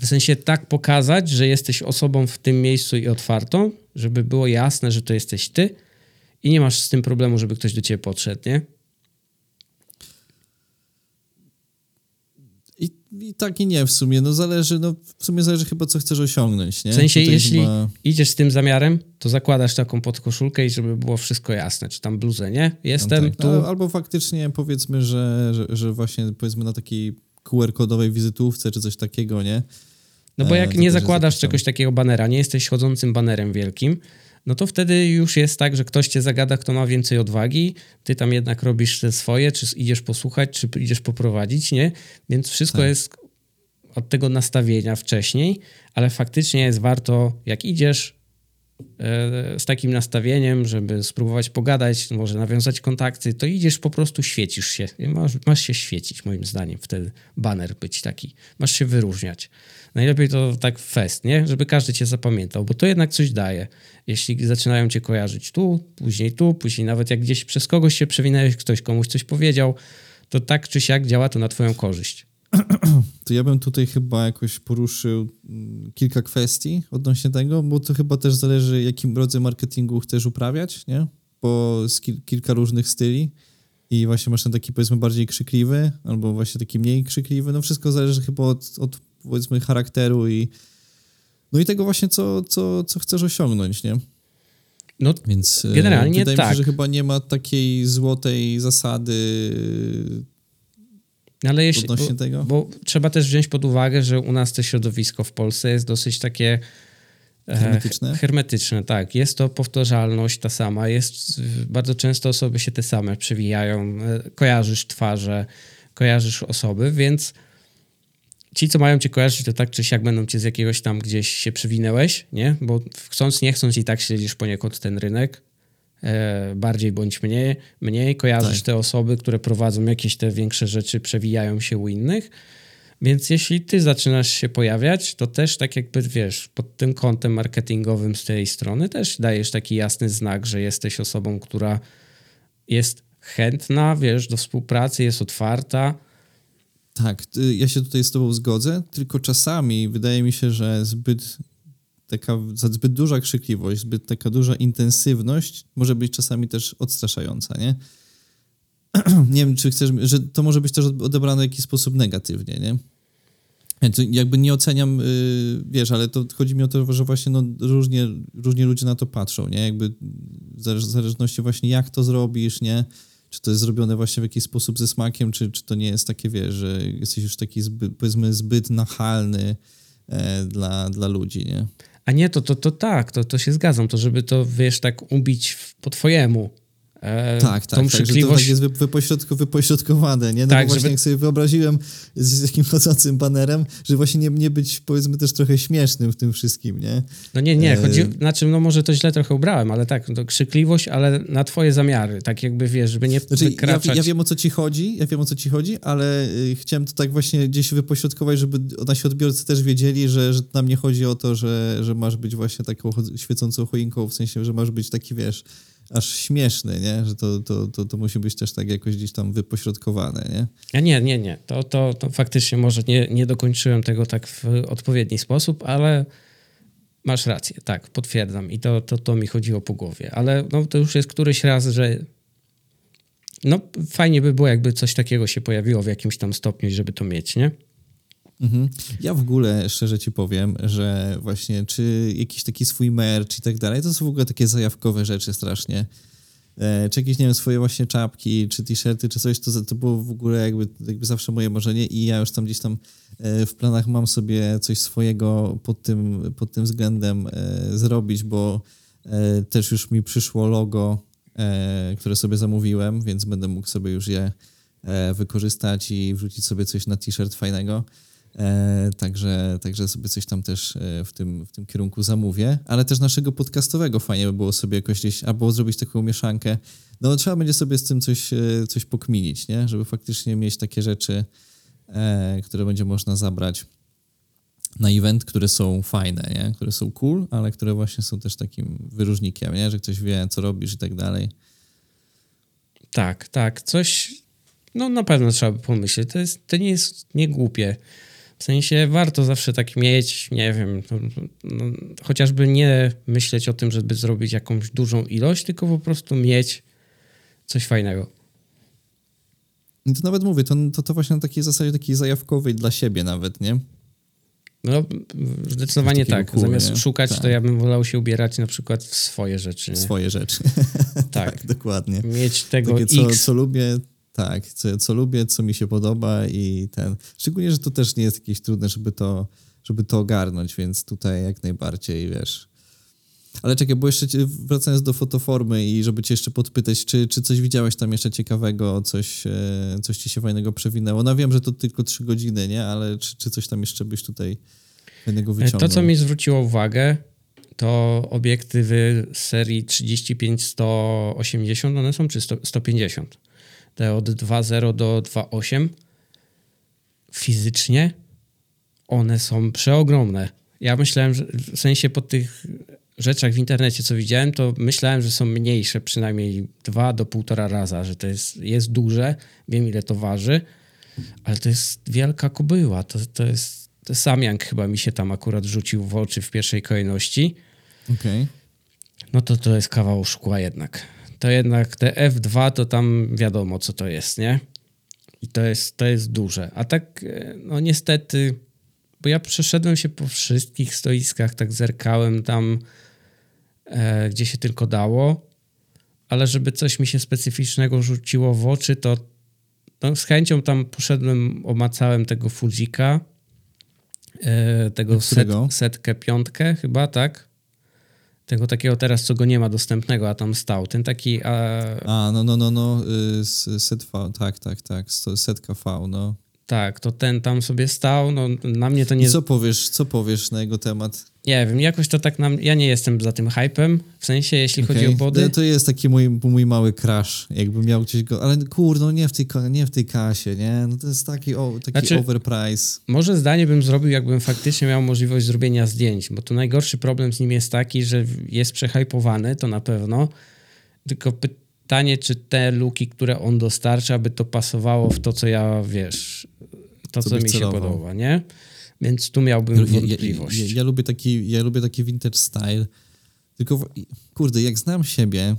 W sensie tak pokazać, że jesteś osobą w tym miejscu i otwartą, żeby było jasne, że to jesteś ty i nie masz z tym problemu, żeby ktoś do ciebie podszedł, nie? I tak i nie w sumie. No zależy, w sumie zależy chyba, co chcesz osiągnąć, nie? W sensie tutaj jeśli idziesz z tym zamiarem, to zakładasz taką podkoszulkę i żeby było wszystko jasne, czy tam bluzę, nie? Jestem tak. Tu. Albo faktycznie powiedzmy, że właśnie powiedzmy na taki QR-kodowej wizytówce, czy coś takiego, nie? No bo jak nie zakładasz czegoś takiego banera, nie jesteś chodzącym banerem wielkim, no to wtedy już jest tak, że ktoś cię zagada, kto ma więcej odwagi, ty tam jednak robisz te swoje, czy idziesz posłuchać, czy idziesz poprowadzić, nie? Więc wszystko jest od tego nastawienia wcześniej, ale faktycznie jest warto, jak idziesz z takim nastawieniem, żeby spróbować pogadać, może nawiązać kontakty, to idziesz, po prostu świecisz się. Masz się świecić, moim zdaniem, wtedy baner być taki. Masz się wyróżniać. Najlepiej to tak fest, nie? Żeby każdy cię zapamiętał, bo to jednak coś daje. Jeśli zaczynają cię kojarzyć tu, później nawet jak gdzieś przez kogoś się przewinęłeś, ktoś komuś coś powiedział, to tak czy siak działa to na twoją korzyść. To ja bym tutaj chyba jakoś poruszył kilka kwestii odnośnie tego, bo to chyba też zależy, jakim rodzaj marketingu chcesz uprawiać, nie? Bo z kilka różnych styli i właśnie masz ten taki, powiedzmy, bardziej krzykliwy albo właśnie taki mniej krzykliwy. No wszystko zależy chyba od powiedzmy, charakteru i no i tego właśnie, co chcesz osiągnąć, nie? No, więc generalnie wydaje mi się, że chyba nie ma takiej złotej zasady odnośnie tego. Bo trzeba też wziąć pod uwagę, że u nas to środowisko w Polsce jest dosyć takie hermetyczne. Hermetyczne, tak. Jest to powtarzalność ta sama. Jest, bardzo często osoby się te same przewijają. Kojarzysz twarze, kojarzysz osoby, więc ci, co mają cię kojarzyć, to tak czy siak będą cię z jakiegoś tam gdzieś się przewinęłeś, nie? Bo chcąc, nie chcąc i tak śledzisz poniekąd ten rynek. Bardziej bądź mniej. Kojarzysz tak. Te osoby, które prowadzą jakieś te większe rzeczy, przewijają się u innych. Więc jeśli ty zaczynasz się pojawiać, to też tak jakby, wiesz, pod tym kątem marketingowym z tej strony też dajesz taki jasny znak, że jesteś osobą, która jest chętna, wiesz, do współpracy, jest otwarta. Tak, ja się tutaj z tobą zgodzę, tylko czasami wydaje mi się, że zbyt duża krzykliwość, zbyt taka duża intensywność może być czasami też odstraszająca, nie? Nie wiem, czy chcesz, że to może być też odebrane w jakiś sposób negatywnie, nie? To jakby nie oceniam, wiesz, ale to chodzi mi o to, że właśnie no, różnie ludzie na to patrzą, nie? Jakby w zależności właśnie jak to zrobisz, nie? Czy to jest zrobione właśnie w jakiś sposób ze smakiem, czy to nie jest takie, wiesz, że jesteś już taki zbyt nachalny dla ludzi, nie? A nie, to tak, to się zgadzam, to żeby to, wiesz, tak ubić po twojemu. Tak, krzykliwość... że to tak jest wypośrodkowane, nie? No tak, bo właśnie żeby... jak sobie wyobraziłem z takim chodzącym banerem, że właśnie nie być, powiedzmy, też trochę śmiesznym w tym wszystkim, nie? No nie, chodzi, znaczy, no może to źle trochę ubrałem, ale tak, to krzykliwość, ale na twoje zamiary, tak jakby, wiesz, żeby nie wykraczać. Ja wiem, o co ci chodzi, ale chciałem to tak właśnie gdzieś wypośrodkować, żeby nasi odbiorcy też wiedzieli, że nam nie chodzi o to, że masz być właśnie taką świecącą choinką, w sensie, że masz być taki, wiesz... aż śmieszny, nie? Że to musi być też tak jakoś gdzieś tam wypośrodkowane, nie? A nie. To faktycznie może nie dokończyłem tego tak w odpowiedni sposób, ale masz rację, tak, potwierdzam. I to mi chodziło po głowie. Ale no, to już jest któryś raz, że no fajnie by było, jakby coś takiego się pojawiło w jakimś tam stopniu, żeby to mieć, nie? Mhm. Ja w ogóle szczerze ci powiem, że właśnie czy jakiś taki swój merch i tak dalej, to są w ogóle takie zajawkowe rzeczy strasznie. Czy jakieś, nie wiem, swoje właśnie czapki, czy t-shirty, czy coś, to było w ogóle jakby zawsze moje marzenie i ja już tam gdzieś tam w planach mam sobie coś swojego pod tym względem zrobić, bo też już mi przyszło logo, które sobie zamówiłem, więc będę mógł sobie już je wykorzystać i wrzucić sobie coś na t-shirt fajnego. Także sobie coś tam też w tym kierunku zamówię, ale też naszego podcastowego fajnie by było sobie jakoś gdzieś, albo zrobić taką mieszankę. No trzeba będzie sobie z tym coś pokminić, nie? Żeby faktycznie mieć takie rzeczy, które będzie można zabrać na event, które są fajne, nie? Które są cool, ale które właśnie są też takim wyróżnikiem, nie? Że ktoś wie, co robisz i tak dalej. Tak, coś no na pewno trzeba by pomyśleć. To nie jest niegłupie. W sensie warto zawsze tak mieć, nie wiem, no, chociażby nie myśleć o tym, żeby zrobić jakąś dużą ilość, tylko po prostu mieć coś fajnego. I to nawet mówię, to właśnie na takiej zasadzie takiej zajawkowej dla siebie nawet, nie? No zdecydowanie tak. Góry, zamiast nie? Szukać, tak. To ja bym wolał się ubierać na przykład w swoje rzeczy. Nie? Swoje rzeczy. tak, dokładnie. Mieć tego takie, co lubię... Tak, co lubię, co mi się podoba i ten... Szczególnie, że to też nie jest jakieś trudne, żeby to ogarnąć, więc tutaj jak najbardziej, wiesz... Ale czekaj, bo jeszcze wracając do fotoformy i żeby cię jeszcze podpytać, czy coś widziałeś tam jeszcze ciekawego, coś ci się fajnego przewinęło? No wiem, że to tylko 3 godziny, nie? Ale czy coś tam jeszcze byś tutaj fajnego wyciągnął? To, co mi zwróciło uwagę, to obiektywy serii 35-180, one są czy 150? Te od 2.0 do 2.8 fizycznie one są przeogromne. Ja myślałem, że w sensie po tych rzeczach w internecie, co widziałem, to myślałem, że są mniejsze, przynajmniej 2 do 1,5 raza, że to jest duże, wiem ile to waży, ale to jest wielka kobyła. To jest Samyang chyba mi się tam akurat rzucił w oczy w pierwszej kolejności. Okay. No to jest kawał szkła jednak. To jednak te F2 to tam wiadomo, co to jest, nie? I to jest duże. A tak, no niestety, bo ja przeszedłem się po wszystkich stoiskach, tak zerkałem tam gdzie się tylko dało, ale żeby coś mi się specyficznego rzuciło w oczy, to no, z chęcią tam poszedłem, omacałem tego Fujika, tego setkę piątkę chyba, tak? Tego takiego teraz, co go nie ma dostępnego, a tam stał. Ten taki... Set V, tak. Setka V, no. Tak, to ten tam sobie stał, no na mnie to nie... Co powiesz na jego temat? Nie wiem, jakoś to tak nam... Ja nie jestem za tym hype'em, w sensie jeśli chodzi o body. No, to jest taki mój mały crash, jakbym miał gdzieś go... Ale kurno, nie w tej kasie, nie? No to jest taki overprice. Może zdanie bym zrobił, jakbym faktycznie miał możliwość zrobienia zdjęć, bo to najgorszy problem z nim jest taki, że jest przehypowany, to na pewno, tylko pytanie, czy te luki, które on dostarcza, by to pasowało w to, co ja, wiesz, to, co mi się podoba, nie? Więc tu miałbym wątpliwość. Ja lubię taki vintage style, tylko, kurde, jak znam siebie,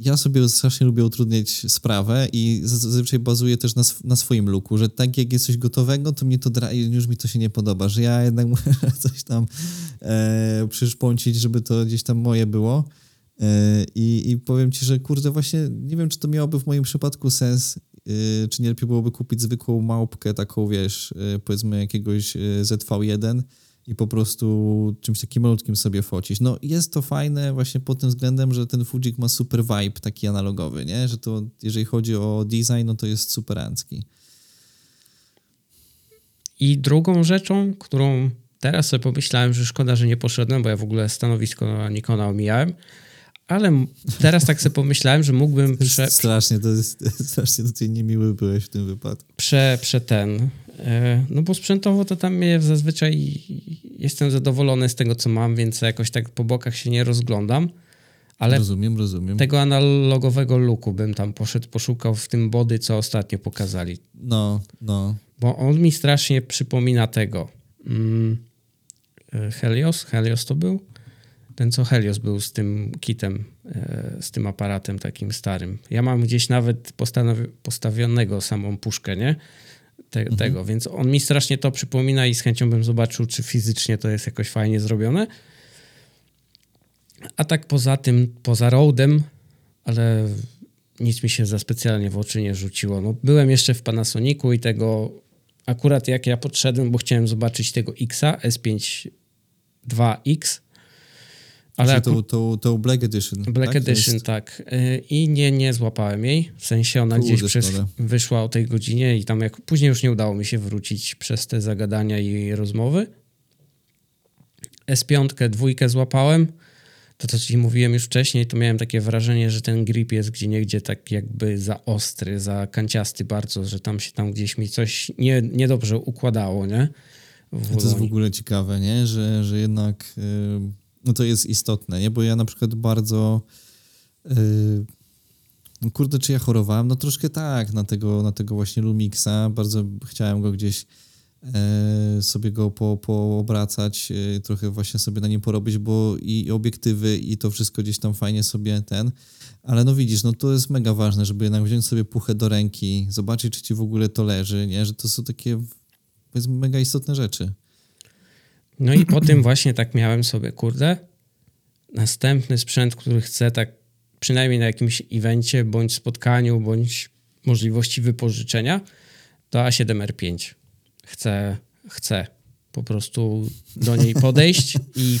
ja sobie strasznie lubię utrudniać sprawę i zazwyczaj bazuję też na swoim looku, że tak jak jest coś gotowego, to mnie to już mi to się nie podoba, że ja jednak muszę coś tam przyszpącić, żeby to gdzieś tam moje było. I powiem ci, że kurde, właśnie nie wiem, czy to miałoby w moim przypadku sens, czy nie lepiej byłoby kupić zwykłą małpkę, taką, wiesz, powiedzmy jakiegoś ZV-1 i po prostu czymś takim malutkim sobie focić. No jest to fajne właśnie pod tym względem, że ten Fujik ma super vibe taki analogowy, nie? Że to, jeżeli chodzi o design, no to jest superancki. I drugą rzeczą, którą teraz sobie pomyślałem, że szkoda, że nie poszedłem, bo ja w ogóle stanowisko Nikona omijałem, ale teraz tak sobie pomyślałem, że mógłbym... Strasznie tutaj niemiły byłeś w tym wypadku. No bo sprzętowo to tam zazwyczaj jestem zadowolony z tego, co mam, więc jakoś tak po bokach się nie rozglądam, ale rozumiem. Tego analogowego looku bym tam poszukał w tym body, co ostatnio pokazali. No. Bo on mi strasznie przypomina tego. Helios to był? Ten, co Helios był z tym kitem, z tym aparatem takim starym. Ja mam gdzieś nawet postawionego samą puszkę, nie? Tego, więc on mi strasznie to przypomina i z chęcią bym zobaczył, czy fizycznie to jest jakoś fajnie zrobione. A tak poza tym, poza Rode'em, ale nic mi się za specjalnie w oczy nie rzuciło. No, byłem jeszcze w Panasonicu i tego... Akurat jak ja podszedłem, bo chciałem zobaczyć tego X-a, S5 2X. Ale to Black Edition. Black Edition, tak. I nie złapałem jej. W sensie ona gdzieś wyszła o tej godzinie i tam jak później już nie udało mi się wrócić przez te zagadania i rozmowy. S5, dwójkę złapałem. To, co ci mówiłem już wcześniej, to miałem takie wrażenie, że ten grip jest gdzieniegdzie tak jakby za ostry, za kanciasty bardzo, że tam się tam gdzieś mi coś niedobrze układało, nie? To jest w ogóle ciekawe, nie? Że jednak no to jest istotne, nie? Bo ja na przykład bardzo czy ja chorowałem? No troszkę tak na tego właśnie Lumixa. Bardzo chciałem go gdzieś sobie go poobracać, trochę właśnie sobie na nim porobić, bo i obiektywy i to wszystko gdzieś tam fajnie sobie ale no widzisz, no to jest mega ważne, żeby jednak wziąć sobie puchę do ręki, zobaczyć, czy ci w ogóle to leży, nie? Że to są takie, powiedzmy, mega istotne rzeczy. No i po tym właśnie tak miałem sobie, następny sprzęt, który chcę tak przynajmniej na jakimś evencie, bądź spotkaniu, bądź możliwości wypożyczenia, to A7R5. Chcę po prostu do niej podejść, i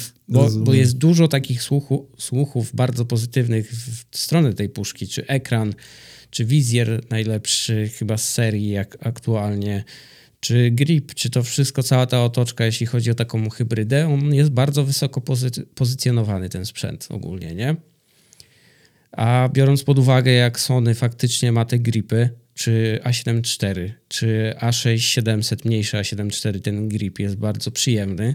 bo jest dużo takich słuchów bardzo pozytywnych w stronę tej puszki, czy ekran, czy wizjer najlepszy chyba z serii jak aktualnie, czy grip, czy to wszystko, cała ta otoczka, jeśli chodzi o taką hybrydę, on jest bardzo wysoko pozycjonowany ten sprzęt ogólnie, nie? A biorąc pod uwagę, jak Sony faktycznie ma te gripy, czy A7 IV, czy A6700, mniejszy A7 IV, ten grip jest bardzo przyjemny,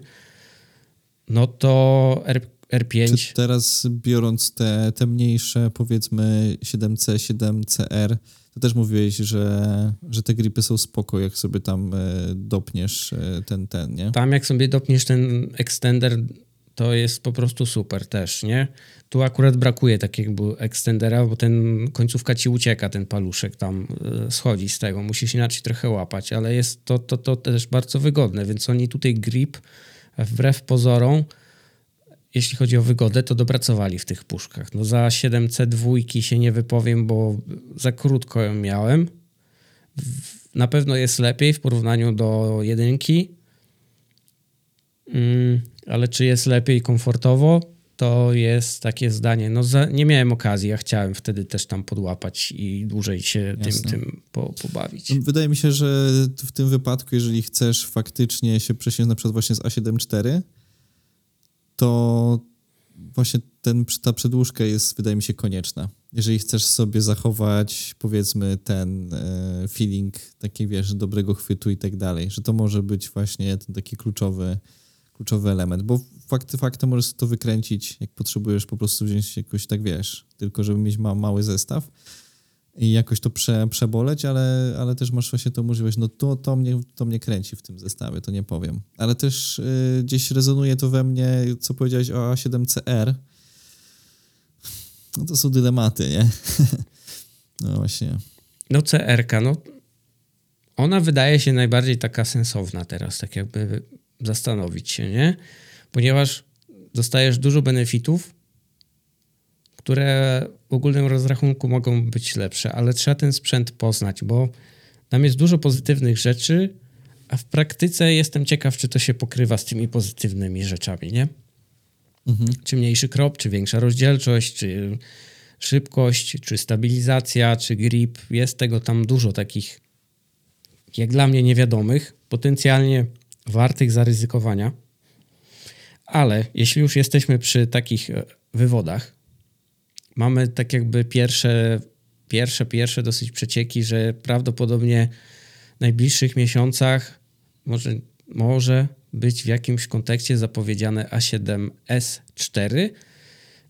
no to R5... Czy teraz biorąc te mniejsze, powiedzmy 7C, 7CR, to też mówiłeś, że te gripy są spoko, jak sobie tam dopniesz ten, nie? Tam jak sobie dopniesz ten extender, to jest po prostu super też, nie? Tu akurat brakuje takiego extendera, bo ten końcówka ci ucieka, ten paluszek tam schodzi z tego, musisz inaczej trochę łapać, ale jest to też bardzo wygodne, więc oni tutaj grip wbrew pozorom jeśli chodzi o wygodę, to dopracowali w tych puszkach. No za 7C2 się nie wypowiem, bo za krótko ją miałem. Na pewno jest lepiej w porównaniu do jedynki. Ale czy jest lepiej komfortowo? To jest takie zdanie. No nie miałem okazji, ja chciałem wtedy też tam podłapać i dłużej się tym pobawić. Wydaje mi się, że w tym wypadku, jeżeli chcesz faktycznie się przesiąść na przykład właśnie z A7 IV, to właśnie ta przedłużka jest, wydaje mi się, konieczna. Jeżeli chcesz sobie zachować, powiedzmy, ten feeling taki, wiesz, dobrego chwytu i tak dalej, że to może być właśnie ten taki kluczowy element, bo faktem możesz to wykręcić, jak potrzebujesz po prostu wziąć jakoś, tak wiesz, tylko żeby mieć mały zestaw i jakoś to przeboleć, ale też masz właśnie tą możliwość, no to mnie kręci w tym zestawie, to nie powiem. Ale też gdzieś rezonuje to we mnie, co powiedziałeś o A7CR, no to są dylematy, nie? No właśnie. No CR-ka, no ona wydaje się najbardziej taka sensowna teraz, tak jakby zastanowić się, nie? Ponieważ dostajesz dużo benefitów, które w ogólnym rozrachunku mogą być lepsze, ale trzeba ten sprzęt poznać, bo tam jest dużo pozytywnych rzeczy, a w praktyce jestem ciekaw, czy to się pokrywa z tymi pozytywnymi rzeczami, nie? Mhm. Czy mniejszy crop, czy większa rozdzielczość, czy szybkość, czy stabilizacja, czy grip. Jest tego tam dużo takich, jak dla mnie, niewiadomych, potencjalnie wartych zaryzykowania, ale jeśli już jesteśmy przy takich wywodach, mamy tak jakby pierwsze dosyć przecieki, że prawdopodobnie w najbliższych miesiącach może być w jakimś kontekście zapowiedziane A7S4,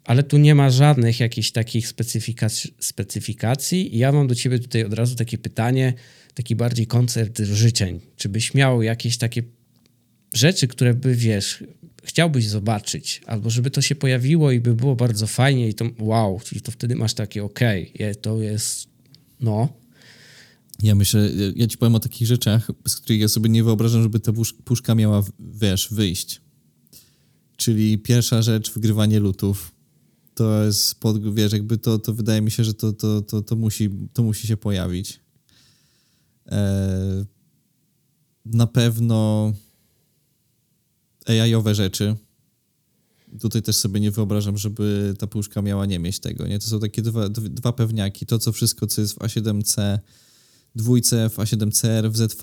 ale tu nie ma żadnych jakichś takich specyfikacji i ja mam do ciebie tutaj od razu takie pytanie, taki bardziej koncert życzeń. Czy byś miał jakieś takie rzeczy, które by, wiesz, chciałbyś zobaczyć, albo żeby to się pojawiło i by było bardzo fajnie i to wow, czyli to wtedy masz takie okej, to jest, no. Ja myślę, ja ci powiem o takich rzeczach, z których ja sobie nie wyobrażam, żeby ta puszka miała, wiesz, wyjść. Czyli pierwsza rzecz, wgrywanie lutów. To jest, wiesz, jakby to wydaje mi się, że to musi się pojawić. Na pewno AI-owe rzeczy. Tutaj też sobie nie wyobrażam, żeby ta puszka miała nie mieć tego. Nie? To są takie dwa pewniaki. To, co wszystko, co jest w A7C, dwójce, w A7CR, w ZV,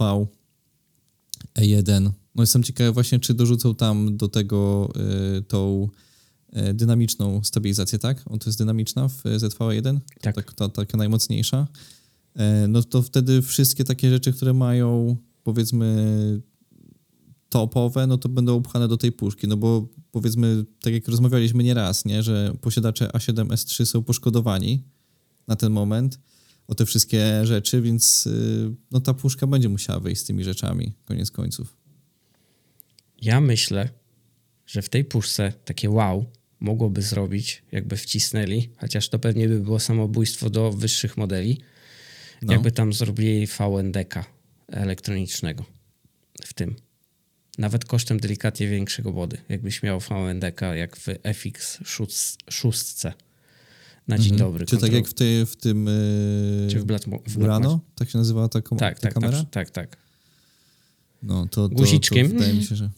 E1. No jestem ciekawy właśnie, czy dorzucą tam do tego tą dynamiczną stabilizację, tak? O, to jest dynamiczna w ZV-1? Tak. Taka najmocniejsza. No to wtedy wszystkie takie rzeczy, które mają, powiedzmy, topowe, no to będą upchane do tej puszki, no bo powiedzmy, tak jak rozmawialiśmy nieraz, nie, że posiadacze A7S3 są poszkodowani na ten moment o te wszystkie rzeczy, więc no ta puszka będzie musiała wyjść z tymi rzeczami, koniec końców. Ja myślę, że w tej puszce takie wow mogłoby zrobić, jakby wcisnęli, chociaż to pewnie by było samobójstwo do wyższych modeli, no. Jakby tam zrobili VND-ka elektronicznego w tym. Nawet kosztem delikatnie większego body. Jakbyś miał VND-ka jak w FX 6 na dzień dobry. Czy tak jak w tym... Czy w Murano? Tak się nazywała ta kamera? Tak. No, to guziczkiem wydaje mi się, że...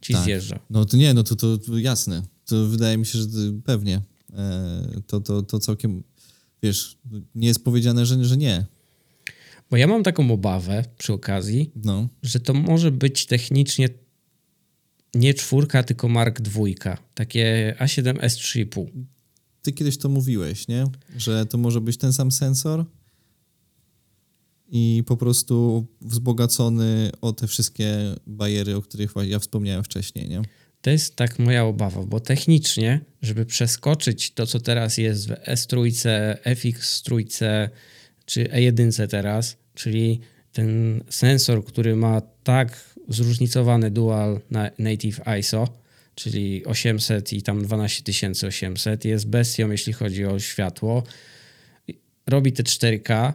Ci tak. Zjeżdża. No to nie, no to jasne. To wydaje mi się, że pewnie. To całkiem... Wiesz, nie jest powiedziane, że nie. Bo ja mam taką obawę przy okazji, no. Że to może być technicznie nie 4, tylko Mark 2. Takie A7S 3,5. Ty kiedyś to mówiłeś, nie? Że to może być ten sam sensor i po prostu wzbogacony o te wszystkie bariery, o których ja wspomniałem wcześniej, nie? To jest tak moja obawa, bo technicznie, żeby przeskoczyć to, co teraz jest w S3, FX3 czy E1 teraz, czyli ten sensor, który ma tak zróżnicowany dual native ISO, czyli 800 i tam 12800, jest bestią, jeśli chodzi o światło, robi te 4K.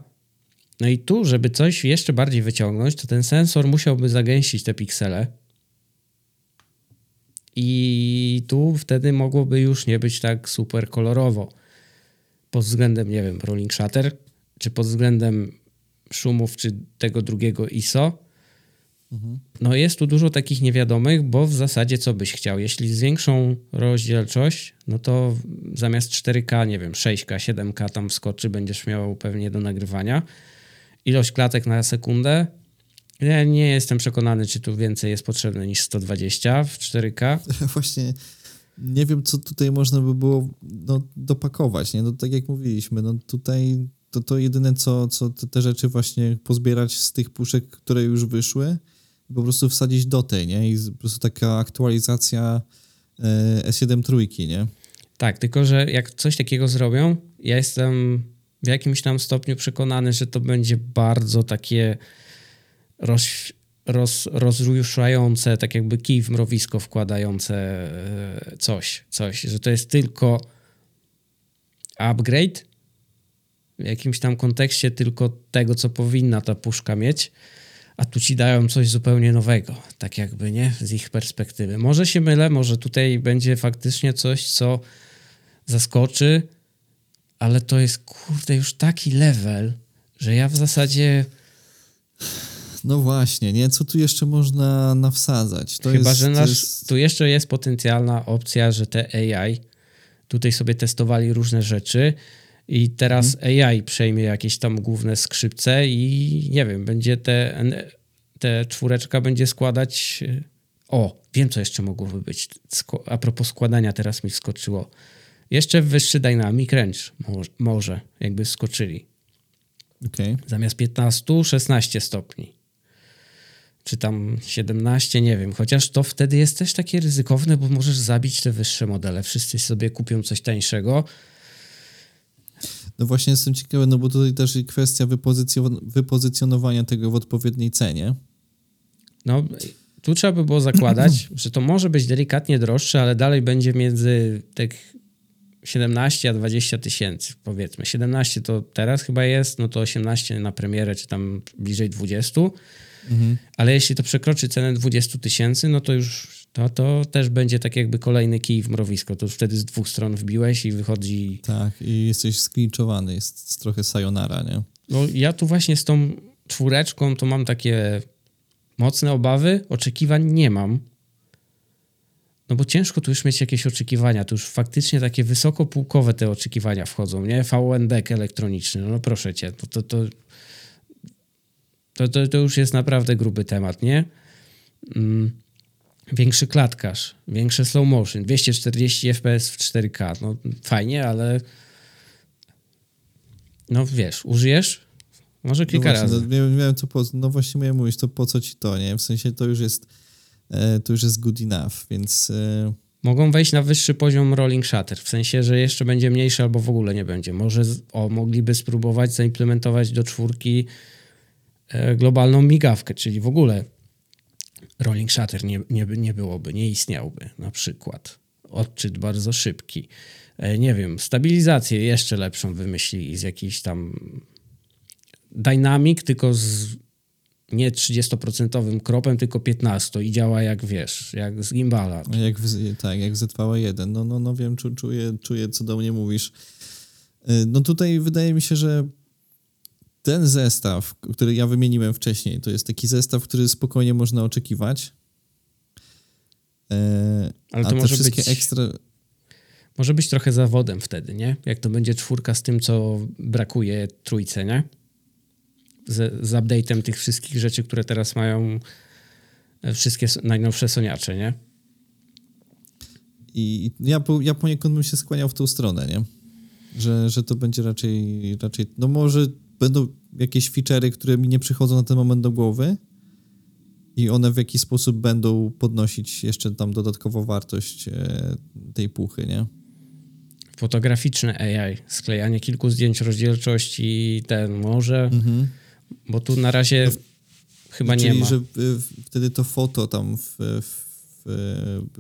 No i tu, żeby coś jeszcze bardziej wyciągnąć, to ten sensor musiałby zagęścić te piksele I tu wtedy mogłoby już nie być tak super kolorowo. Pod względem, nie wiem, rolling shutter, czy pod względem szumów, czy tego drugiego ISO. Mhm. No jest tu dużo takich niewiadomych, bo w zasadzie co byś chciał? Jeśli zwiększą rozdzielczość, no to zamiast 4K, nie wiem, 6K, 7K tam wskoczy, będziesz miał pewnie do nagrywania. Ilość klatek na sekundę. Ja nie jestem przekonany, czy tu więcej jest potrzebne niż 120 w 4K. Właśnie nie wiem, co tutaj można by było dopakować. Nie? No, tak jak mówiliśmy, no tutaj to jedyne, co te rzeczy właśnie pozbierać z tych puszek, które już wyszły, po prostu wsadzić do tej, nie? I po prostu taka aktualizacja S7 trójki, nie? Tak, tylko że jak coś takiego zrobią, ja jestem w jakimś tam stopniu przekonany, że to będzie bardzo takie rozruszające, tak jakby kij w mrowisko wkładające coś, że to jest tylko upgrade w jakimś tam kontekście tylko tego, co powinna ta puszka mieć, a tu ci dają coś zupełnie nowego, tak jakby, nie? Z ich perspektywy. Może się mylę, może tutaj będzie faktycznie coś, co zaskoczy, ale to jest, kurde, już taki level, że ja w zasadzie... No właśnie, nie? Co tu jeszcze można nawsadzać? To chyba, że tu jeszcze jest potencjalna opcja, że te AI tutaj sobie testowali różne rzeczy i teraz AI przejmie jakieś tam główne skrzypce i nie wiem, będzie te czwóreczka będzie składać... O, wiem, co jeszcze mogłoby być. A propos składania teraz mi wskoczyło. Jeszcze wyższy dynamic range może jakby skoczyli. Okay. Zamiast 15, 16 stopni. Czy tam 17, nie wiem. Chociaż to wtedy jest też takie ryzykowne, bo możesz zabić te wyższe modele. Wszyscy sobie kupią coś tańszego. No właśnie jestem ciekawy, no bo tutaj też jest kwestia wypozycjonowania tego w odpowiedniej cenie. No tu trzeba by było zakładać, że to może być delikatnie droższe, ale dalej będzie między tak 17 a 20 tysięcy, powiedzmy. 17 to teraz chyba jest, no to 18 na premierę, czy tam bliżej 20. Mhm. Ale jeśli to przekroczy cenę 20 tysięcy, no to już to też będzie tak jakby kolejny kij w mrowisko. To już wtedy z dwóch stron wbiłeś i wychodzi... Tak, i jesteś sklinczowany, jest trochę sayonara, nie? No ja tu właśnie z tą czwóreczką to mam takie mocne obawy, oczekiwań nie mam. No bo ciężko tu już mieć jakieś oczekiwania, tu już faktycznie takie wysokopółkowe te oczekiwania wchodzą, nie? VN-DEK elektroniczny, no proszę cię, to już jest naprawdę gruby temat, nie? Większy klatkarz, większe slow motion, 240 fps w 4K, no fajnie, ale no wiesz, użyjesz? Może kilka razy. No właśnie miałem mówić, to po co ci to, nie? W sensie to już jest good enough, więc... Mogą wejść na wyższy poziom rolling shutter, w sensie, że jeszcze będzie mniejszy albo w ogóle nie będzie. Może mogliby spróbować zaimplementować do czwórki globalną migawkę, czyli w ogóle rolling shutter nie byłoby, nie istniałby na przykład. Odczyt bardzo szybki. Nie wiem, stabilizację jeszcze lepszą wymyślili z jakiejś tam dynamic, tylko z nie 30% kropem, tylko 15% i działa jak, wiesz, jak z gimbala. Tak, jak ZV-1. No wiem, czuję, co do mnie mówisz. No tutaj wydaje mi się, że ten zestaw, który ja wymieniłem wcześniej, to jest taki zestaw, który spokojnie można oczekiwać. Ale to może być ekstra... Może być trochę zawodem wtedy, nie? Jak to będzie czwórka z tym, co brakuje trójce, nie? Z update'em tych wszystkich rzeczy, które teraz mają wszystkie najnowsze soniacze, nie? I ja poniekąd bym się skłaniał w tą stronę, nie? Że to będzie raczej... No może będą jakieś feature'y, które mi nie przychodzą na ten moment do głowy i one w jakiś sposób będą podnosić jeszcze tam dodatkowo wartość tej puchy, nie? Fotograficzne AI, sklejanie kilku zdjęć, rozdzielczość i ten może, bo tu na razie chyba nie ma. Czyli, że wtedy to foto tam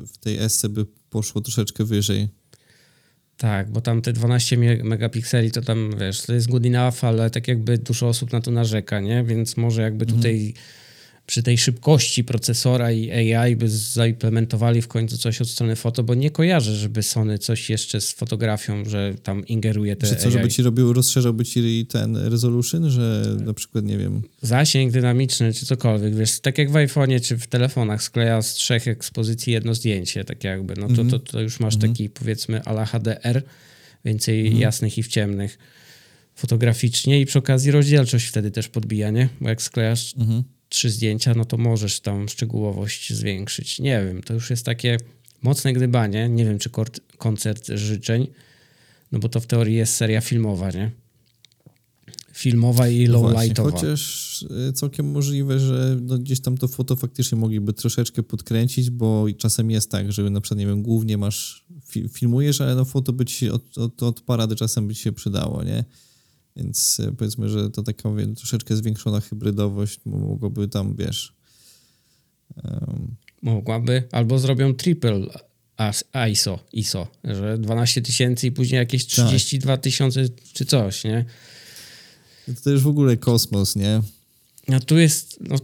w tej esce by poszło troszeczkę wyżej. Tak, bo tam te 12 megapikseli to tam, wiesz, to jest good enough, ale tak jakby dużo osób na to narzeka, nie? Więc może jakby tutaj przy tej szybkości procesora i AI by zaimplementowali w końcu coś od strony foto, bo nie kojarzę, żeby Sony coś jeszcze z fotografią, że tam ingeruje te AI. Czy co, żeby ci robił, rozszerzałby ci ten resolution, że na przykład, nie wiem... Zasięg dynamiczny czy cokolwiek, wiesz, tak jak w iPhone'ie czy w telefonach skleja z 3 ekspozycji jedno zdjęcie, tak jakby, no to, to już masz taki, powiedzmy, à la HDR, więcej jasnych i w ciemnych fotograficznie i przy okazji rozdzielczość wtedy też podbija, nie? Bo jak sklejasz 3 zdjęcia, no to możesz tam szczegółowość zwiększyć. Nie wiem, to już jest takie mocne gdybanie. Nie wiem, czy koncert życzeń, no bo to w teorii jest seria filmowa, nie? Filmowa i low-lightowa. Chociaż całkiem możliwe, że no gdzieś tam to foto faktycznie mogliby troszeczkę podkręcić, bo czasem jest tak, że na przykład, nie wiem, głównie masz, filmujesz, ale no foto by ci od parady czasem by ci się przydało, nie? Więc powiedzmy, że to taka troszeczkę zwiększona hybrydowość mogłaby tam, wiesz... Mogłaby, albo zrobią triple ISO, że 12 000 i później jakieś 32 000 czy coś, nie? To już w ogóle kosmos, nie? No tu jest... No,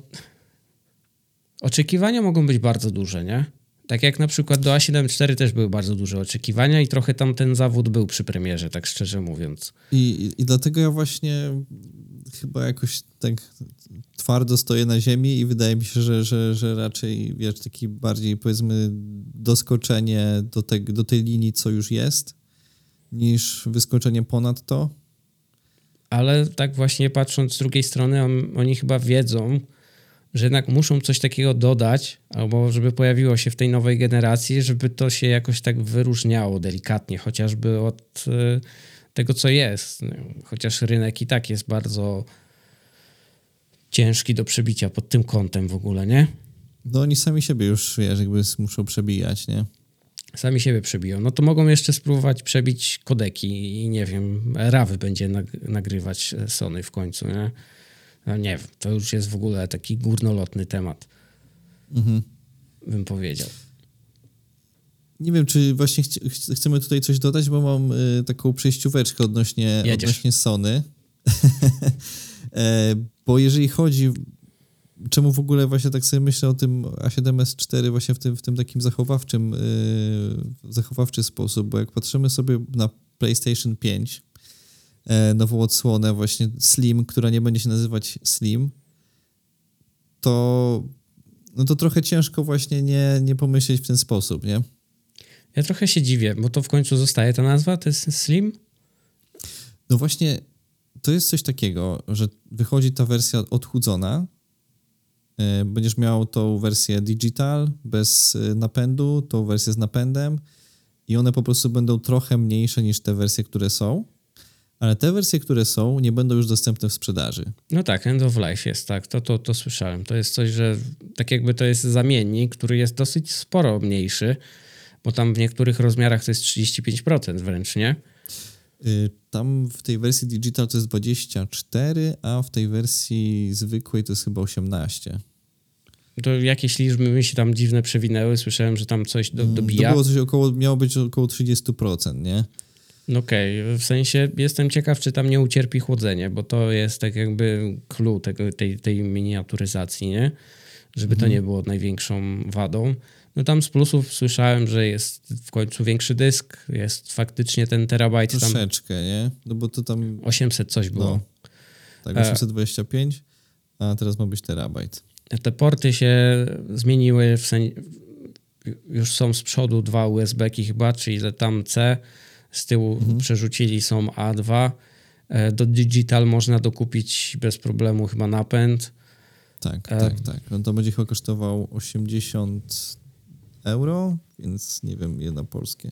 oczekiwania mogą być bardzo duże, nie? Tak jak na przykład do A7 IV też były bardzo duże oczekiwania i trochę tam ten zawód był przy premierze, tak szczerze mówiąc. I dlatego ja właśnie chyba jakoś tak twardo stoję na ziemi i wydaje mi się, że raczej, wiesz, taki bardziej, powiedzmy, doskoczenie do tej linii, co już jest, niż wyskoczenie ponad to. Ale tak właśnie patrząc z drugiej strony, oni chyba wiedzą, że jednak muszą coś takiego dodać, albo żeby pojawiło się w tej nowej generacji, żeby to się jakoś tak wyróżniało delikatnie, chociażby od tego, co jest. Chociaż rynek i tak jest bardzo ciężki do przebicia pod tym kątem w ogóle, nie? No oni sami siebie już, wiesz, jakby muszą przebijać, nie? Sami siebie przebiją. No to mogą jeszcze spróbować przebić kodeki i nie wiem, rawy będzie nagrywać Sony w końcu, nie? No nie wiem, to już jest w ogóle taki górnolotny temat, bym powiedział. Nie wiem, czy właśnie chcemy tutaj coś dodać, bo mam taką przejścióweczkę odnośnie Sony. Bo jeżeli chodzi, czemu w ogóle właśnie tak sobie myślę o tym A7S4 właśnie w tym takim zachowawczy sposób, bo jak patrzymy sobie na PlayStation 5, nową odsłonę właśnie Slim, która nie będzie się nazywać Slim, to no to trochę ciężko właśnie nie pomyśleć w ten sposób, nie? Ja trochę się dziwię, bo to w końcu zostaje ta nazwa, to jest Slim? No właśnie, to jest coś takiego, że wychodzi ta wersja odchudzona, będziesz miał tą wersję digital, bez napędu, tą wersję z napędem i one po prostu będą trochę mniejsze niż te wersje, które są. Ale te wersje, które są, nie będą już dostępne w sprzedaży. No tak, end of life jest, tak, to słyszałem. To jest coś, że tak jakby to jest zamiennik, który jest dosyć sporo mniejszy, bo tam w niektórych rozmiarach to jest 35% wręcz, nie? Tam w tej wersji digital to jest 24%, a w tej wersji zwykłej to jest chyba 18%. To jakieś liczby mi się tam dziwne przewinęły, słyszałem, że tam coś dobija. To było coś miało być około 30%, nie? Okej, w sensie jestem ciekaw, czy tam nie ucierpi chłodzenie, bo to jest tak jakby clue tej miniaturyzacji, nie? Żeby to nie było największą wadą. No tam z plusów słyszałem, że jest w końcu większy dysk, jest faktycznie ten terabajt. Troszeczkę, tam, nie? No bo to tam... 800 coś było. No, tak, 825, a teraz ma być terabajt. Te porty się zmieniły, już są z przodu 2 USB-ki chyba, czyli tam C... Z tyłu przerzucili, są A2. Do digital można dokupić bez problemu chyba napęd. Tak. No to będzie chyba kosztował 80 €, więc nie wiem, na polskie.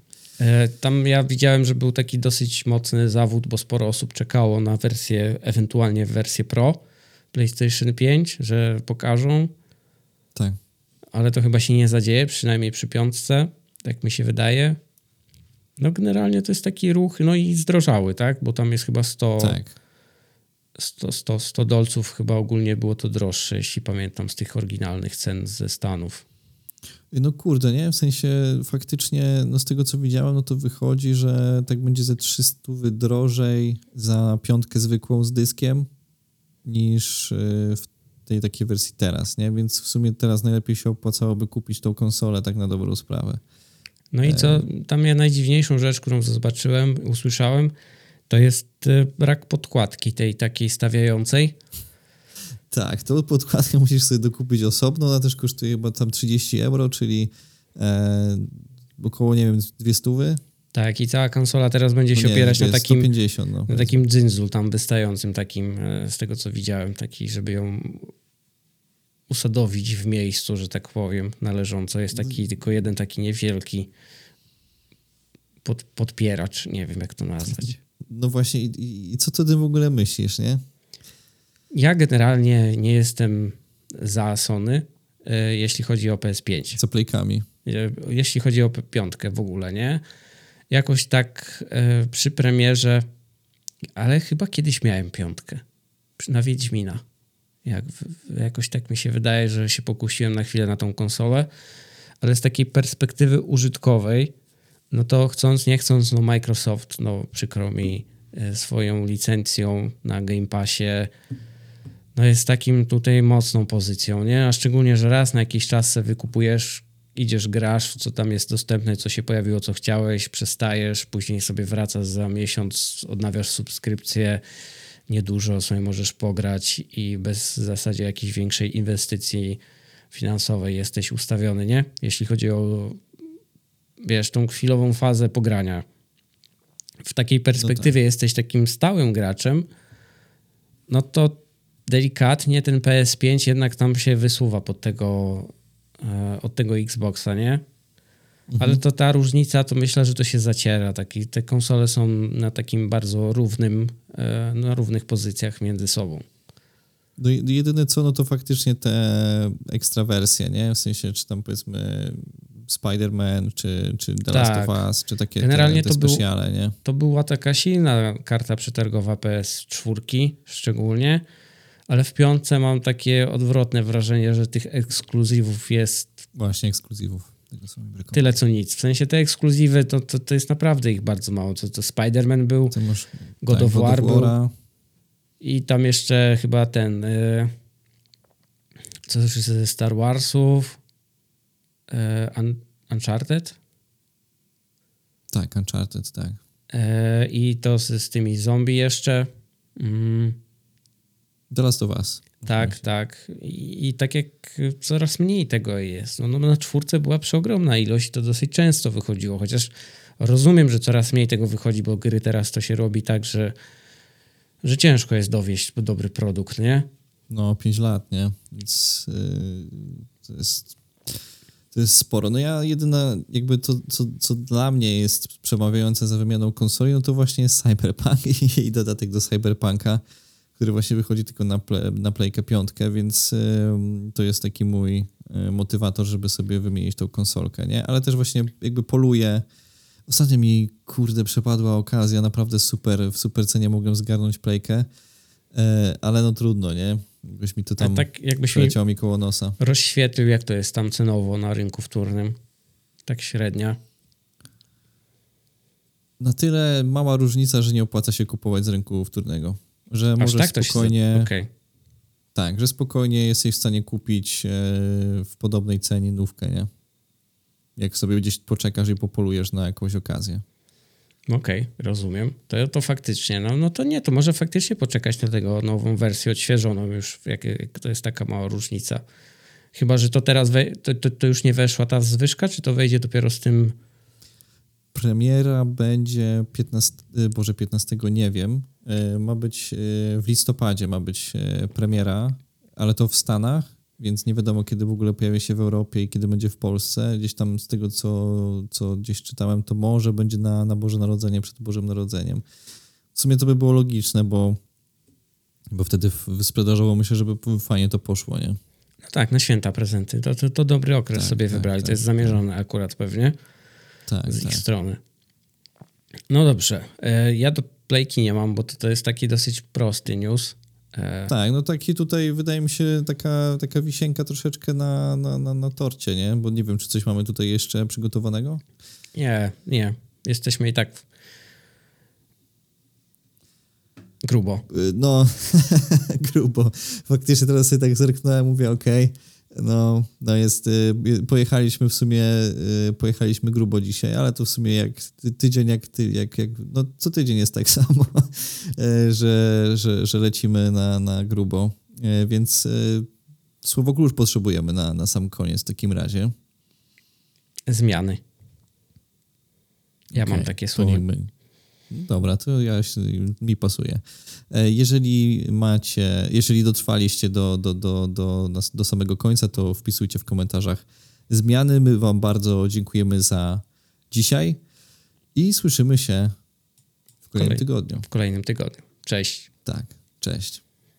Tam ja widziałem, że był taki dosyć mocny zawód, bo sporo osób czekało na wersję, ewentualnie wersję Pro PlayStation 5, że pokażą. Tak. Ale to chyba się nie zadzieje, przynajmniej przy 5, tak mi się wydaje. No generalnie to jest taki ruch, no i zdrożały, tak? Bo tam jest chyba 100, tak. 100 dolców chyba ogólnie było to droższe, jeśli pamiętam, z tych oryginalnych cen ze Stanów. No kurde, nie? W sensie faktycznie, no z tego co widziałem, no to wychodzi, że tak będzie ze 300 drożej za 5 zwykłą z dyskiem niż w tej takiej wersji teraz, nie? Więc w sumie teraz najlepiej się opłacałoby kupić tą konsolę tak na dobrą sprawę. No i co, tam ja najdziwniejszą rzecz, którą zobaczyłem, usłyszałem, to jest brak podkładki tej takiej stawiającej. Tak, tą podkładkę musisz sobie dokupić osobno, ona też kosztuje chyba tam 30 €, czyli około, nie wiem, 200. Tak, i cała konsola teraz będzie się opierać na takim 150, na takim dzyndzu tam wystającym, takim, z tego co widziałem, taki, żeby ją usadowić w miejscu, że tak powiem, należąco. Jest taki tylko jeden taki niewielki podpieracz, nie wiem jak to nazwać. No właśnie, i co ty w ogóle myślisz, nie? Ja generalnie nie jestem za Sony, jeśli chodzi o PS5. Z playkami. Jeśli chodzi o piątkę w ogóle, nie? Jakoś tak przy premierze, ale chyba kiedyś miałem piątkę, na Wiedźmina. Jakoś tak mi się wydaje, że się pokusiłem na chwilę na tą konsolę, ale z takiej perspektywy użytkowej, no to chcąc, nie chcąc, no Microsoft, no przykro mi, swoją licencją na Game Passie, no jest takim tutaj mocną pozycją, nie? A szczególnie, że raz na jakiś czas sobie wykupujesz, idziesz, grasz, co tam jest dostępne, co się pojawiło, co chciałeś, przestajesz, później sobie wracasz za miesiąc, odnawiasz subskrypcję, niedużo sobie możesz pograć i bez w zasadzie jakiejś większej inwestycji finansowej jesteś ustawiony, nie? Jeśli chodzi o, wiesz, tą chwilową fazę pogrania. W takiej perspektywie no tak, jesteś takim stałym graczem, no to delikatnie ten PS5 jednak tam się wysuwa od tego Xboxa, nie? Mhm. Ale to ta różnica, to myślę, że to się zaciera. Te konsole są na takim bardzo równym, na równych pozycjach między sobą. No jedyne co, no to faktycznie te ekstrawersje, nie? W sensie, czy tam powiedzmy Spider-Man, czy The Last of Us, czy takie generalnie te specjale, nie? To była taka silna karta przetargowa PS4 szczególnie, ale w piątce mam takie odwrotne wrażenie, że tych ekskluzywów jest... Właśnie, ekskluzywów. Tego są mi brakowało. Tyle co nic. W sensie te ekskluzywy, to jest naprawdę ich bardzo mało. To Spider-Man był, God of War był i tam jeszcze chyba ten... co już ze Star Warsów... Uncharted? Tak, Uncharted, tak. I to z tymi zombie jeszcze. The Last of Us. Tak, tak. I tak jak coraz mniej tego jest. No, na czwórce była przeogromna ilość i to dosyć często wychodziło, chociaż rozumiem, że coraz mniej tego wychodzi, bo gry teraz to się robi tak, że ciężko jest dowieść dobry produkt, nie? No, 5 lat, nie? Więc to jest sporo. No ja jedyna jakby to, co dla mnie jest przemawiające za wymianą konsoli, no to właśnie jest Cyberpunk i dodatek do Cyberpunka, który właśnie wychodzi tylko na Playkę 5, więc to jest taki mój motywator, żeby sobie wymienić tą konsolkę, nie? Ale też właśnie jakby poluję. Ostatnio mi, kurde, przepadła okazja, naprawdę super, w super cenie mogłem zgarnąć Playkę, ale no trudno, nie? Jakbyś mi to tam przeleciało mi koło nosa. Rozświetlił, jak to jest tam cenowo na rynku wtórnym. Tak średnia. Na tyle mała różnica, że nie opłaca się kupować z rynku wtórnego. Że może tak spokojnie. Okay. Tak, że spokojnie jesteś w stanie kupić w podobnej cenie nówkę, nie? Jak sobie gdzieś poczekasz i popolujesz na jakąś okazję. Okej, rozumiem. To faktycznie, no to nie, to może faktycznie poczekać na tego nową wersję odświeżoną już, jak to jest taka mała różnica. Chyba, że to teraz, to już nie weszła ta zwyżka, czy to wejdzie dopiero z tym? Premiera będzie 15, nie wiem. Ma być w listopadzie, ma być premiera, ale to w Stanach, więc nie wiadomo kiedy w ogóle pojawi się w Europie i kiedy będzie w Polsce. Gdzieś tam z tego, co gdzieś czytałem, to może będzie na Boże Narodzenie, przed Bożym Narodzeniem. W sumie to by było logiczne, bo wtedy sprzedażowo myślę, żeby fajnie to poszło, nie? No tak, na święta prezenty. To dobry okres wybrali. To jest zamierzone akurat pewnie z ich strony. No dobrze. Ja do Playki nie mam, bo to jest taki dosyć prosty news. Tak, no taki tutaj wydaje mi się taka wisienka troszeczkę na torcie, nie? Bo nie wiem, czy coś mamy tutaj jeszcze przygotowanego? Nie. Jesteśmy i tak Grubo. No, grubo. Faktycznie teraz sobie tak zerknąłem, mówię okej. No jest, pojechaliśmy w sumie, pojechaliśmy grubo dzisiaj, ale to w sumie jak tydzień, no co tydzień jest tak samo, że lecimy na grubo, więc słowo klucz potrzebujemy na sam koniec w takim razie. Zmiany. Ja mam takie słowo. Dobra, to mi pasuje. Jeżeli dotrwaliście do samego końca, to wpisujcie w komentarzach zmiany. My wam bardzo dziękujemy za dzisiaj i słyszymy się w kolejnym tygodniu. Cześć. Tak, cześć.